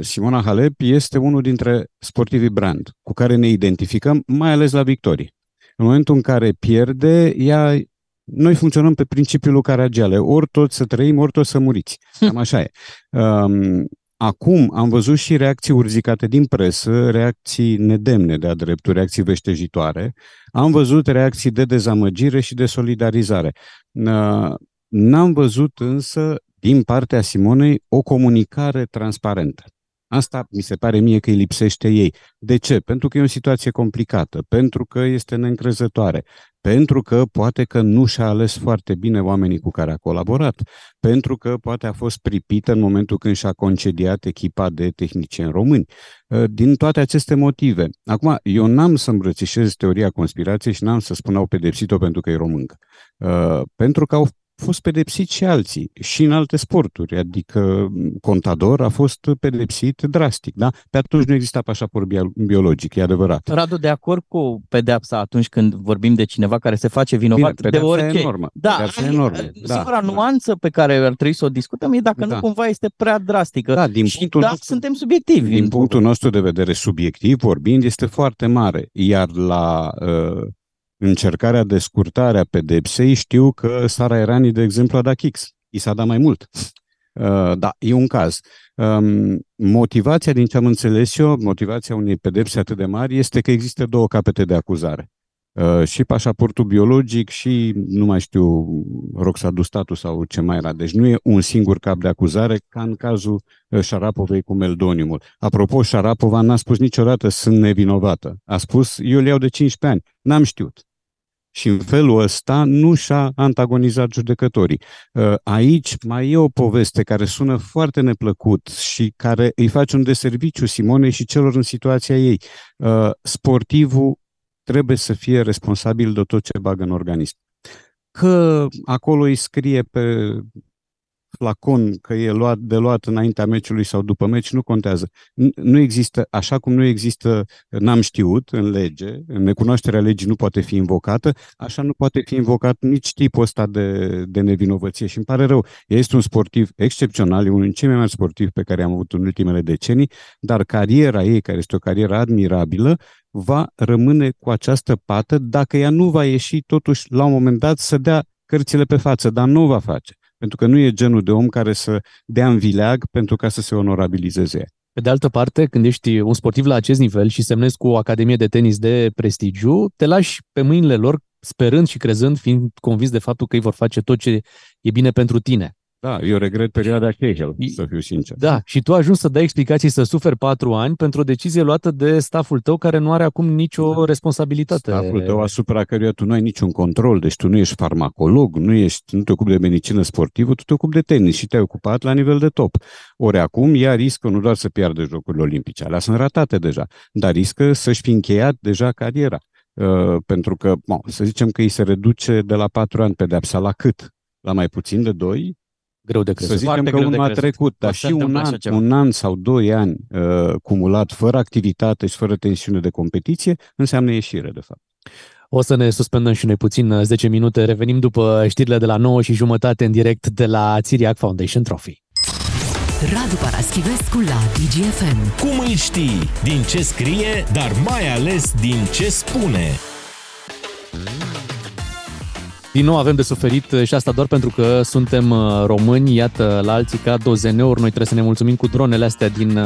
Simona Halep este unul dintre sportivii brand cu care ne identificăm, mai ales la victorii. În momentul în care pierde, ea... Noi funcționăm pe principiul lui Caragiale, ori tot să trăim, ori tot să muriți. Cam așa e. Acum am văzut și reacții urzicate din presă, reacții nedemne de-a dreptul, reacții veștejitoare. Am văzut reacții de dezamăgire și de solidarizare. N-am văzut însă, din partea Simonei, o comunicare transparentă. Asta mi se pare mie că îi lipsește ei. De ce? Pentru că e o situație complicată, pentru că este neîncrezătoare, pentru că poate că nu și-a ales foarte bine oamenii cu care a colaborat, pentru că poate a fost pripită în momentul când și-a concediat echipa de tehnicieni români. Din toate aceste motive. Acum, eu n-am să îmbrățișez teoria conspirației și n-am să spun au pedepsit-o pentru că e româncă. Pentru că au fost pedepsiți și alții, și în alte sporturi, adică Contador a fost pedepsit drastic, da? Pe atunci nu exista pașaport biologic, e adevărat. Radu, de acord cu pedeapsa atunci când vorbim de cineva care se face vinovat? Bine, de orice. Enormă, da, singura nuanță pe care ar trebui să o discutăm e dacă nu cumva este prea drastică. Da, din punctul nostru, suntem subiectivi. Din punctul nostru de vedere, subiectiv vorbind, este foarte mare, iar la... încercarea de scurtare a pedepsei, știu că Sara Erani, de exemplu, a dat kicks. I s-a dat mai mult. Da, e un caz. Motivația, din ce am înțeles eu, motivația unei pedepse atât de mari este că există 2 capete de acuzare. Și pașaportul biologic și, nu mai știu, roxadustatul sau ce mai era. Deci nu e un singur cap de acuzare, ca în cazul Șarapovei cu meldoniumul. Apropo, Șarapova n-a spus niciodată sunt nevinovată. A spus, eu le iau de 15 ani. N-am știut. Și în felul ăsta nu și-a antagonizat judecătorii. Aici mai e o poveste care sună foarte neplăcut și care îi face un deserviciu Simonei și celor în situația ei. Sportivul trebuie să fie responsabil de tot ce bagă în organism. Că acolo îi scrie pe flacon că e luat, de luat înaintea meciului sau după meci, nu contează. Nu există, așa cum nu există n-am știut în lege, necunoașterea legii nu poate fi invocată, așa nu poate fi invocat nici tipul ăsta de nevinovăție. Și îmi pare rău, este un sportiv excepțional, e unul din cei mai mari sportivi pe care am avut în ultimele decenii, dar cariera ei, care este o carieră admirabilă, va rămâne cu această pată dacă ea nu va ieși totuși la un moment dat să dea cărțile pe față, dar nu o va face. Pentru că nu e genul de om care să dea în vileag pentru ca să se onorabilizeze. Pe de altă parte, când ești un sportiv la acest nivel și semnezi cu o academie de tenis de prestigiu, te lași pe mâinile lor sperând și crezând, fiind convins de faptul că ei vor face tot ce e bine pentru tine. Da, eu regret perioada Cahill, să fiu sincer. Da, și tu ajungi să dai explicații, să suferi 4 ani pentru o decizie luată de stafful tău care nu are acum nicio responsabilitate. Stafful tău asupra căruia tu nu ai niciun control, deci tu nu ești farmacolog, nu te ocupi de medicină sportivă, tu te ocupi de tenis și te-ai ocupat la nivel de top. Ori acum ea riscă nu doar să piardă Jocurile Olimpice, alea sunt ratate deja, dar riscă să-și fi încheiat deja cariera. Pentru că, să zicem că îi se reduce de la 4 ani pedeapsa la cât? La mai puțin de 2? Greu de crezut. Să zicem că unul a trecut, dar și un an sau 2 ani cumulat fără activitate și fără tensiune de competiție înseamnă ieșire, de fapt. O să ne suspendăm și noi puțin, 10 minute, revenim după știrile de la 9:30 în direct de la Țiriac Foundation Trophy. Radu Paraschivescu la Digi FM. Cum îl știi? Din ce scrie, dar mai ales din ce spune. Din nou avem de suferit și asta doar pentru că suntem români, iată, la alții ca dozeneori, noi trebuie să ne mulțumim cu dronele astea din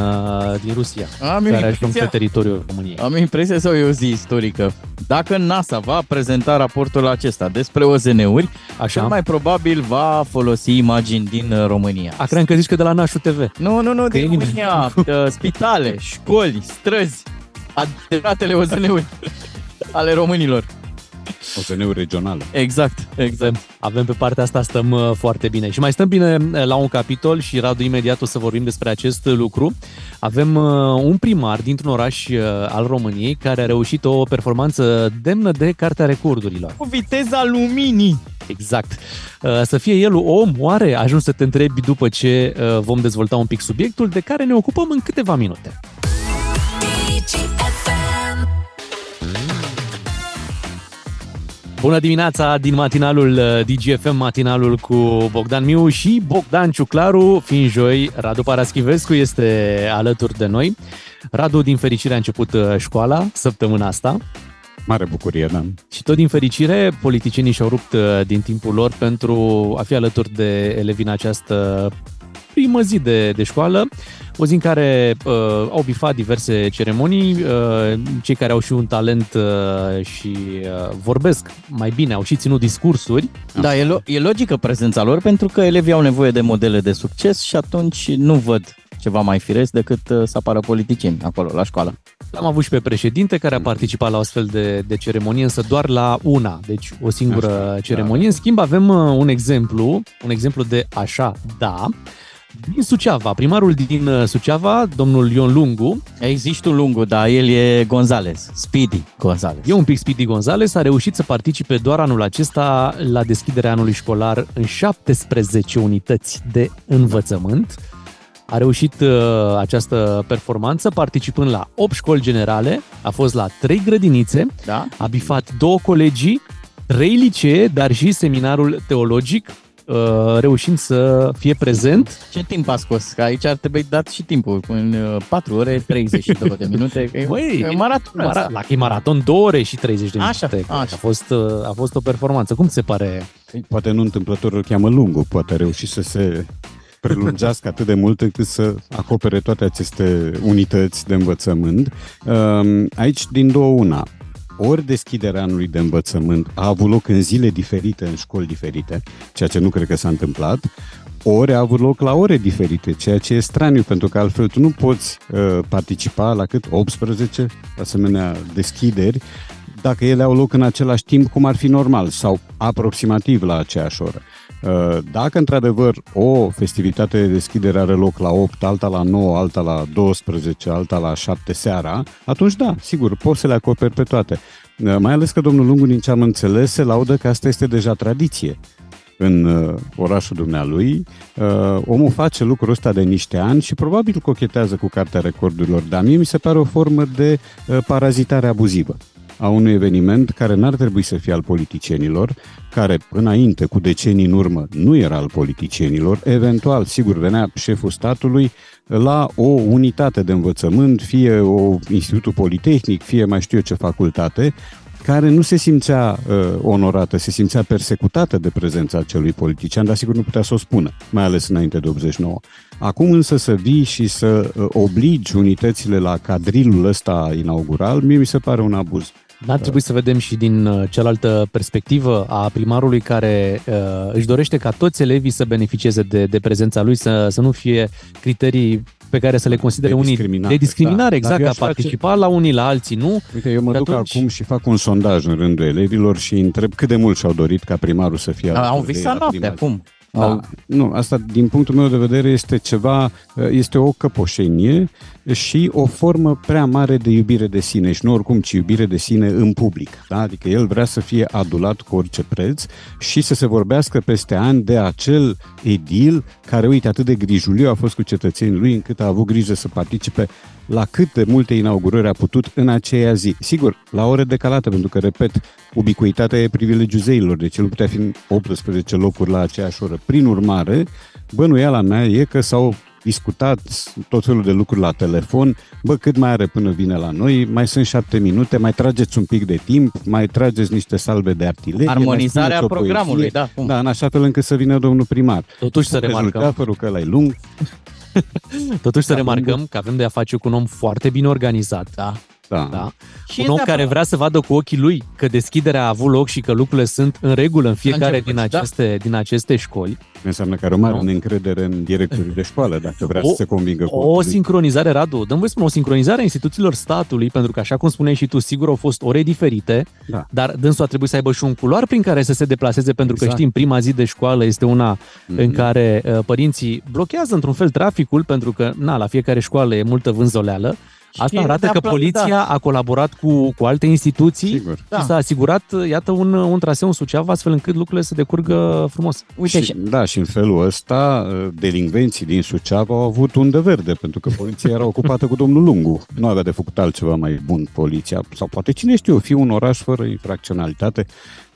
Rusia, care ajung pe teritoriul României. Am impresia sau e o zi istorică? Dacă NASA va prezenta raportul acesta despre OZN-uri, așa, mai probabil va folosi imagini din România. Cream că zici că de la Nașu TV. Nu, din România, spitale, școli, străzi, adevăratele OZN-uri ale românilor. OZN-uri regionale. Exact. Avem pe partea asta, stăm foarte bine. Și mai stăm bine la un capitol și, Radu, imediat o să vorbim despre acest lucru. Avem un primar dintr-un oraș al României care a reușit o performanță demnă de Cartea Recordurilor. Cu viteza luminii! Exact. Să fie el om, oare? Ajung să te întrebi după ce vom dezvolta un pic subiectul de care ne ocupăm în câteva minute. Bună dimineața din matinalul Digi FM, matinalul cu Bogdan Miu și Bogdan Ciuclaru, fiind joi, Radu Paraschivescu este alături de noi. Radu, din fericire, a început școala săptămâna asta. Mare bucurie, da. Și tot din fericire, politicienii și-au rupt din timpul lor pentru a fi alături de elevi în această primă zi de școală, o zi în care au bifat diverse ceremonii, cei care au și un talent și vorbesc mai bine, au și ținut discursuri. Da, e logică prezența lor pentru că elevii au nevoie de modele de succes și atunci nu văd ceva mai firesc decât să apară politicieni acolo, la școală. L-am avut și pe președinte care a participat la o astfel de ceremonie, însă doar la una, deci o singură ceremonie. Da. În schimb, avem un exemplu de așa, da, din Suceava, primarul din Suceava, domnul Ion Lungu. Există un Lungu, dar el e Gonzales, Speedy Gonzales. E un pic Speedy Gonzales, a reușit să participe doar anul acesta la deschiderea anului școlar în 17 unități de învățământ. A reușit această performanță participând la 8 școli generale, a fost la 3 grădinițe, da, a bifat 2 colegii, 3 licee, dar și seminarul teologic, reușind să fie prezent. Ce timp a scos? Că aici ar trebui dat și timpul, în 4 ore 32 de minute. Băi, maraton. La e maraton 2 ore și 30 de minute. Așa. A fost o performanță. Cum ți se pare? Poate nu întâmplător îl cheamă Lungu, poate a reușit să se prelungească atât de mult încât să acopere toate aceste unități de învățământ. Aici din două una. Ori deschiderea anului de învățământ a avut loc în zile diferite, în școli diferite, ceea ce nu cred că s-a întâmplat, ori a avut loc la ore diferite, ceea ce e straniu, pentru că altfel tu nu poți participa la cât 18 asemenea deschideri, dacă ele au loc în același timp, cum ar fi normal, sau aproximativ la aceeași oră. Dacă într-adevăr o festivitate de deschidere are loc la 8, alta la 9, alta la 12, alta la 7 seara, atunci da, sigur, poți să le acoperi pe toate. Mai ales că domnul Lungu, din ce am înțeles, se laudă că asta este deja tradiție. în orașul dumnealui. Omul face lucrul ăsta de niște ani și probabil cochetează cu cartea recordurilor, dar mie mi se pare o formă de parazitare abuzivă a unui eveniment care n-ar trebui să fie al politicienilor, care înainte, cu decenii în urmă, nu era al politicienilor, eventual, sigur, venea șeful statului la o unitate de învățământ, fie o institutul politehnic, fie mai știu eu ce facultate, care nu se simțea onorată, se simțea persecutată de prezența acelui politician, dar sigur nu putea să o spună, mai ales înainte de 89. Acum însă să vii și să obligi unitățile la cadrilul ăsta inaugural, mie mi se pare un abuz. Dar trebuie să vedem și din cealaltă perspectivă a primarului care își dorește ca toți elevii să beneficieze de prezența lui, să nu fie criterii pe care să le considere unii de discriminare, da, exact, a participa la unii, la alții, nu? Uite, eu mă duc acum și fac un sondaj în rândul elevilor și întreb cât de mult și-au dorit ca primarul să fie... Au visat noaptea, acum. Da. Nu, asta din punctul meu de vedere este o căpoșenie și o formă prea mare de iubire de sine și nu oricum, ci iubire de sine în public. Da? Adică el vrea să fie adulat cu orice preț și să se vorbească peste ani de acel edil care, uite, atât de grijuliu a fost cu cetățenii lui încât a avut grijă să participe la cât de multe inaugurări a putut în aceea zi. Sigur, la ore decalate, pentru că, repet, ubicuitatea e privilegiul zeilor, deci el nu putea fi în 18 locuri la aceeași oră. Prin urmare, bănuiala mea e că s-au discutat tot felul de lucruri la telefon, cât mai are până vine la noi, mai sunt 7 minute, mai trageți un pic de timp, mai trageți niște salve de artilerie. Armonizarea programului, da. Da, în așa fel încât să vină domnul primar. Totuși să remarcăm. Că ăla e lung. Totuși să remarcăm că avem de a face cu un om foarte bine organizat, da? Da. Da. Un om care vrea să vadă cu ochii lui că deschiderea a avut loc și că lucrurile sunt în regulă în fiecare din aceste școli. Înseamnă că are o mare neîncredere în directorii de școală, dacă vrea să se convingă cu ochii. O sincronizare, Radu, dă-mi voi spune, o sincronizare a instituțiilor statului, pentru că, așa cum spuneai și tu, sigur au fost ore diferite, da, dar dânsul a trebuit să aibă și un culoar prin care să se deplaseze, pentru că știm, prima zi de școală este una în care părinții blochează într-un fel traficul, pentru că, la fiecare școală e multă vânzoleală. Asta arată că poliția a colaborat cu alte instituții, sigur, și s-a asigurat, iată, un traseu în Suceava, astfel încât lucrurile să decurgă frumos. Uite și, și în felul ăsta, delinvenții din Suceava au avut undă verde, pentru că poliția era ocupată cu domnul Lungu. Nu avea de făcut altceva mai bun poliția, sau poate, cine știu, fi un oraș fără infracționalitate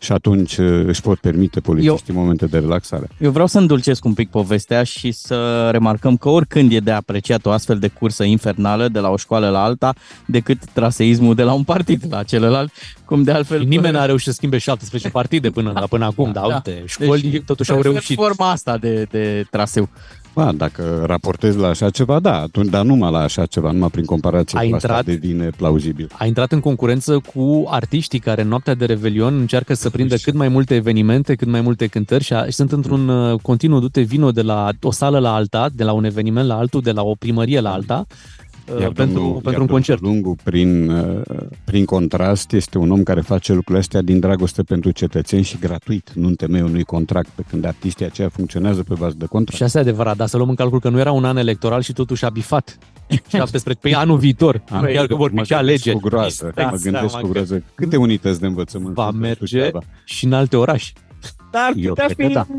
și atunci își pot permite polițiștii momente de relaxare. Eu vreau să îndulcesc un pic povestea și să remarcăm că oricând e de apreciat o astfel de cursă infernală de la o școală la alta, decât traseismul de la un partid la celălalt, cum de altfel... Nimeni n-a reușit să schimbe 17 partide până acum, dar uite, școlii totuși au reușit. Forma asta de traseu. Ba, dacă raportezi la așa ceva, da, dar numai la așa ceva, numai prin comparație cu asta devine plauzibil. A intrat în concurență cu artiștii care în noaptea de Revelion încearcă să prindă cât mai multe evenimente, cât mai multe cântări și sunt într-un continuu dute vino de la o sală la alta, de la un eveniment la altul, de la o primărie la alta. Pentru un concert. Lungu, prin contrast, este un om care face lucrurile astea din dragoste pentru cetățeni și gratuit, nu în temeiul unui contract, pe când artiștii aceia funcționează pe bază de contract. Și asta e adevărat, dar să luăm în calcul că nu era un an electoral și totuși a bifat. Pe anul viitor, chiar că vor pice alegeri. Mă gândesc cu groază câte unități de învățământ va merge și în alte orașe. Dar putea fi...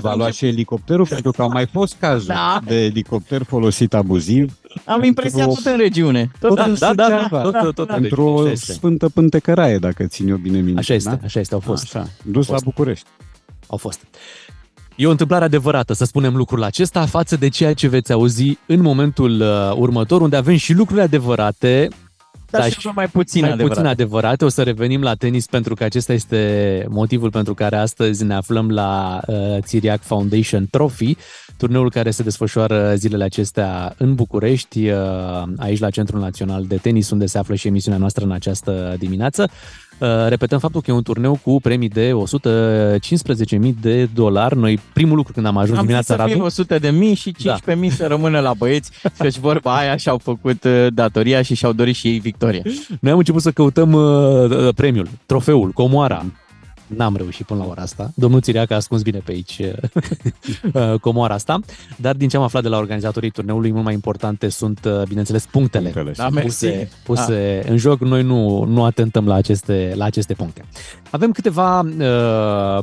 Va lua și elicopterul, pentru că au mai fost cazuri de elicopter folosit abuziv. Am impresia tot în regiune. Tot într-o sfântă pântecăraie, dacă țin eu bine minte. Așa este, au fost. Dus la București. Au fost. E o întâmplare adevărată, să spunem lucrul acesta, față de ceea ce veți auzi în momentul următor, unde avem și lucruri adevărate, dar și mai puțin adevărate. O să revenim la tenis, pentru că acesta este motivul pentru care astăzi ne aflăm la Țiriac Foundation Trophy, turneul care se desfășoară zilele acestea în București, aici la Centrul Național de Tenis, unde se află și emisiunea noastră în această dimineață. Repetăm faptul că e un turneu cu premii de $115.000. Noi, primul lucru când am ajuns dimineața, Radu... Am să fim 100.000 și 15.000 să rămână la băieți, căci vorba aia și-au făcut datoria și și-au dorit și ei victoria. Noi am început să căutăm premiul, trofeul, comoara. N-am reușit până la ora asta. Domnul Țiriac a ascuns bine pe aici comoara asta. Dar din ce am aflat de la organizatorii turneului, mult mai importante sunt, bineînțeles, punctele puse în joc. Noi nu atentăm la aceste puncte. Avem câteva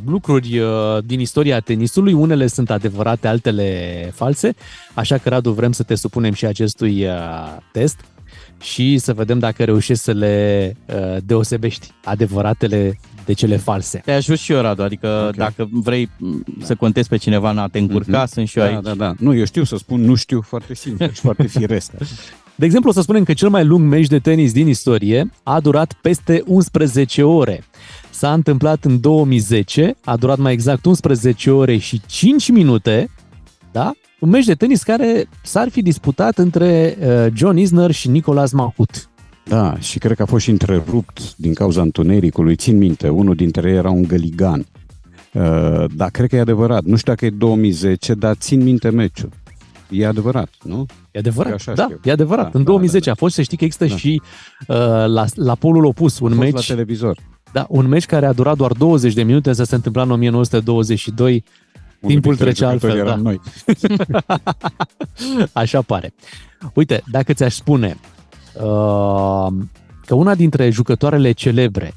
lucruri din istoria tenisului. Unele sunt adevărate, altele false. Așa că, Radu, vrem să te supunem și acestui test și să vedem dacă reușești să le deosebești, adevăratele de cele false. Te ajut și eu, Radu, adică dacă vrei să contezi pe cineva, n-a te încurca, sunt și eu aici. Da. Nu, eu știu să spun, nu știu, foarte simplu și foarte firesc. De exemplu, o să spunem că cel mai lung meci de tenis din istorie a durat peste 11 ore. S-a întâmplat în 2010, a durat mai exact 11 ore și 5 minute, da? Un meci de tenis care s-ar fi disputat între John Isner și Nicolas Mahut. Da, și cred că a fost și întrerupt din cauza întunericului. Țin minte, unul dintre ei era un găligan. Dar cred că e adevărat. Nu știu dacă e 2010, dar țin minte meciul. E adevărat, nu? E adevărat, da, e adevărat. Da, în 2010 a fost, să știi că există și la polul opus un meci. La televizor. Da, un meci care a durat doar 20 de minute, asta se întâmpla în 1922. Timpul trecea altfel, da. Noi. Așa pare. Uite, dacă ți-aș spune că una dintre jucătoarele celebre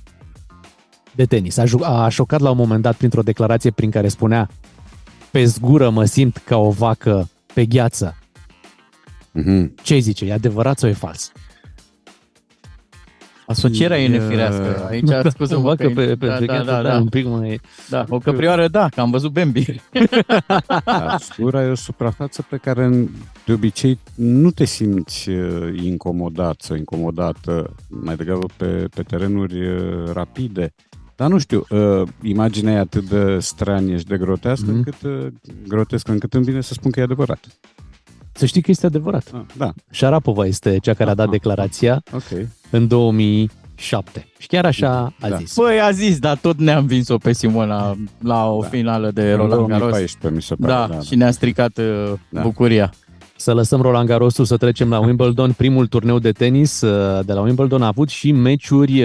de tenis a șocat la un moment dat printr-o declarație prin care spunea: pe zgură mă simt ca o vacă pe gheață. Ce-i zice? E adevărat sau e fals? Asocierea e nefirească. Aici a spus o vacă pe gheață, da, un pic mai... Da, o căprioară, da, că am văzut Bambi. Ascura e o suprafață pe care de obicei nu te simți incomodat sau incomodată, mai degrabă pe terenuri rapide. Dar nu știu, imaginea e atât de stranie și de grotescă, încât îmi vine să spun că e adevărat. Să știi că este adevărat. Da. Șarapova este cea care a dat declarația în 2007. Și chiar așa a zis. Păi a zis, dar tot ne-a învins-o pe Simona la o finală de Roland Garros. Mi se pare. Da, și ne-a stricat bucuria. Să lăsăm Roland Garrosul, să trecem la Wimbledon. Primul turneu de tenis de la Wimbledon a avut și meciuri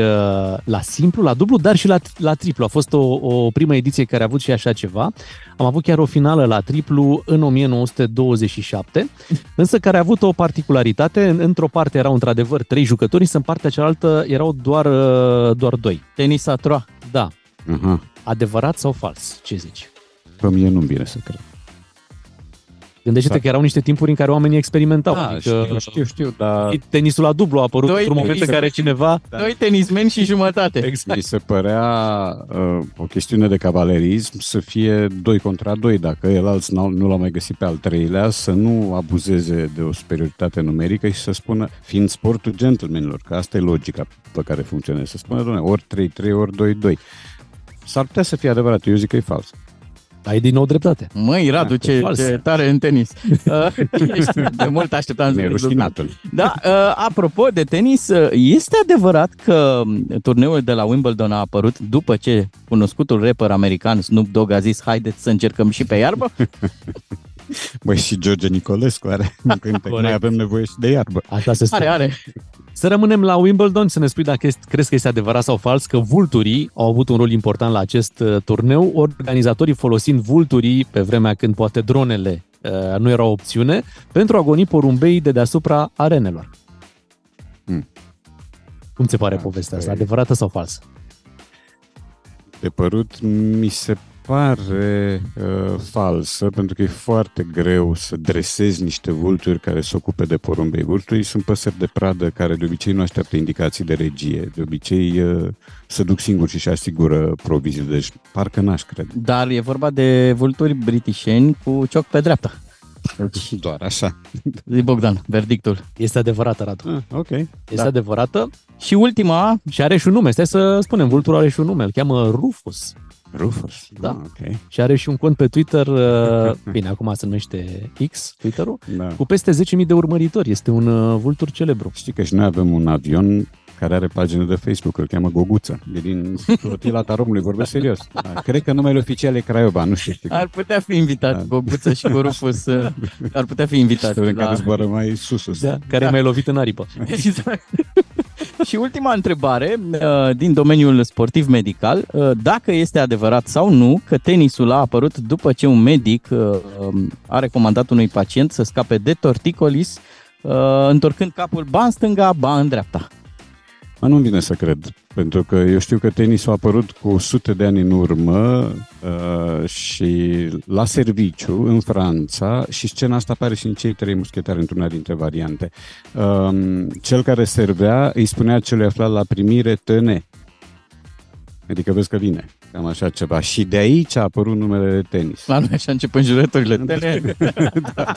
la simplu, la dublu, dar și la triplu. A fost o primă ediție care a avut și așa ceva. Am avut chiar o finală la triplu în 1927, însă care a avut o particularitate. Într-o parte erau într-adevăr 3 jucători, însă în partea cealaltă erau doar 2. Tenis a troa. Da. Adevărat sau fals? Ce zici? Pe mie nu-mi vine să cred. Gândește-te că erau niște timpuri în care oamenii experimentau. Da, adică știu, dar... Tenisul la dublu a apărut într-un moment în care cineva... Doi tenismeni și jumătate. Exact. Mi se părea o chestiune de cavalerism să fie 2 contra 2, dacă el alți nu l-a mai găsit pe al treilea, să nu abuzeze de o superioritate numerică și să spună, fiind sportul gentlemanilor, că asta e logica pe care funcționează, să spună, doamne, ori 3-3, ori 2-2. S-ar putea să fie adevărat, eu zic că e fals. Ai din nou dreptate. Măi, Radu, ce tare în tenis. De mult așteptam. Nerușinatul. Da, apropo de tenis, este adevărat că turneul de la Wimbledon a apărut după ce cunoscutul rapper american Snoop Dogg a zis: haideți să încercăm și pe iarbă? Băi, și George Nicolescu are un cântec, noi avem nevoie și de iarbă. Așa se spune. Are. Să rămânem la Wimbledon, să ne spui dacă crezi că este adevărat sau fals că vulturii au avut un rol important la acest turneu, organizatorii folosind vulturii pe vremea când poate dronele nu erau opțiune, pentru a goni porumbei de deasupra arenelor. Cum ți pare povestea asta? Adevărată sau falsă? De părut mi se pare falsă, pentru că e foarte greu să dresezi niște vulturi care se ocupe de porumbei. Vulturii sunt păsări de pradă care de obicei nu așteaptă indicații de regie. De obicei se duc singuri și asigură proviziile. Deci parcă n-aș crede. Dar e vorba de vulturi britișeni cu cioc pe dreapta. Doar așa. Zi, Bogdan, verdictul. Este adevărată, Radu. Este adevărată. Și ultima, și are și un nume. Stai să spunem, vulturul are și un nume. Îl cheamă Rufus. Da. Și are și un cont pe Twitter, bine, acum se numește X, Twitter-ul, cu peste 10.000 de urmăritori. Este un vultur celebru. Știi că și noi avem un avion care are pagină de Facebook, îl cheamă Goguță. E din flotila Taromului, vorbesc serios. Cred că numele oficial e Craiova, nu știu. Ar putea fi invitat Goguță și cu Rufus, ar putea fi invitat. Care zboară mai sus. Care e mai lovit în aripă. Exact. Și ultima întrebare din domeniul sportiv-medical. Dacă este adevărat sau nu că tenisul a apărut după ce un medic a recomandat unui pacient să scape de torticolis, întorcând capul ba în stânga, ba în dreapta. Nu-mi vine să cred, pentru că eu știu că tenisul a apărut cu sute de ani în urmă și la serviciu în Franța, și scena asta apare și în Cei trei muschetari într-una dintre variante. Cel care servea îi spunea celui aflat la primire, tene. Adică vezi că vine, cam așa ceva. Și de aici a apărut numele de tenis. La noi așa încep înjurăturile. Tene! Da.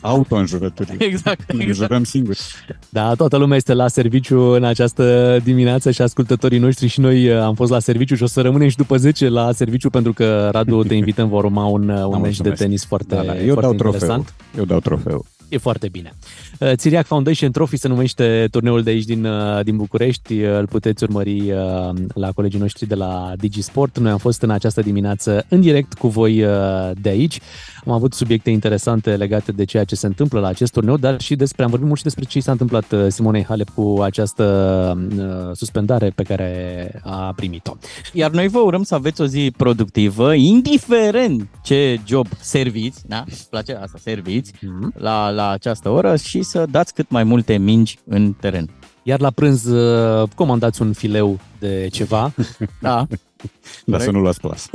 Auto-înjurăturile. Exact. Înjurăm singuri. Da, toată lumea este la serviciu în această dimineață și ascultătorii noștri și noi am fost la serviciu și o să rămânem și după 10 la serviciu, pentru că, Radu, te invităm, vor urma un meci de tenis foarte, da, da. Eu foarte interesant. Eu dau trofeu. E foarte bine. Țiriac Foundation Trophy se numește turneul de aici din București. Îl puteți urmări la colegii noștri de la DigiSport. Noi am fost în această dimineață în direct cu voi de aici. Am avut subiecte interesante legate de ceea ce se întâmplă la acest turneu, dar și am vorbit mult și despre ce s-a întâmplat Simonei Halep cu această suspendare pe care a primit-o. Iar noi vă urăm să aveți o zi productivă, indiferent ce job serviți, da? Îți place asta, serviți, la această oră, și să dați cât mai multe mingi în teren. Iar la prânz comandați un fileu de ceva. Da. Dar să nu luați plas.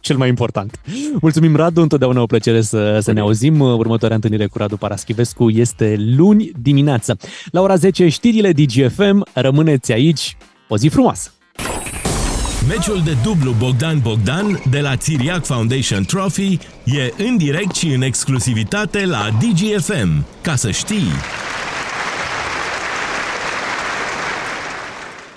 Cel mai important. Mulțumim, Radu, întotdeauna o plăcere să ne auzim. Următoarea întâlnire cu Radu Paraschivescu este luni dimineață. La ora 10, știrile Digi FM. Rămâneți aici. O zi frumoasă! Meciul de dublu Bogdan-Bogdan de la Țiriac Foundation Trophy e în direct și în exclusivitate la Digi FM. Ca să știi...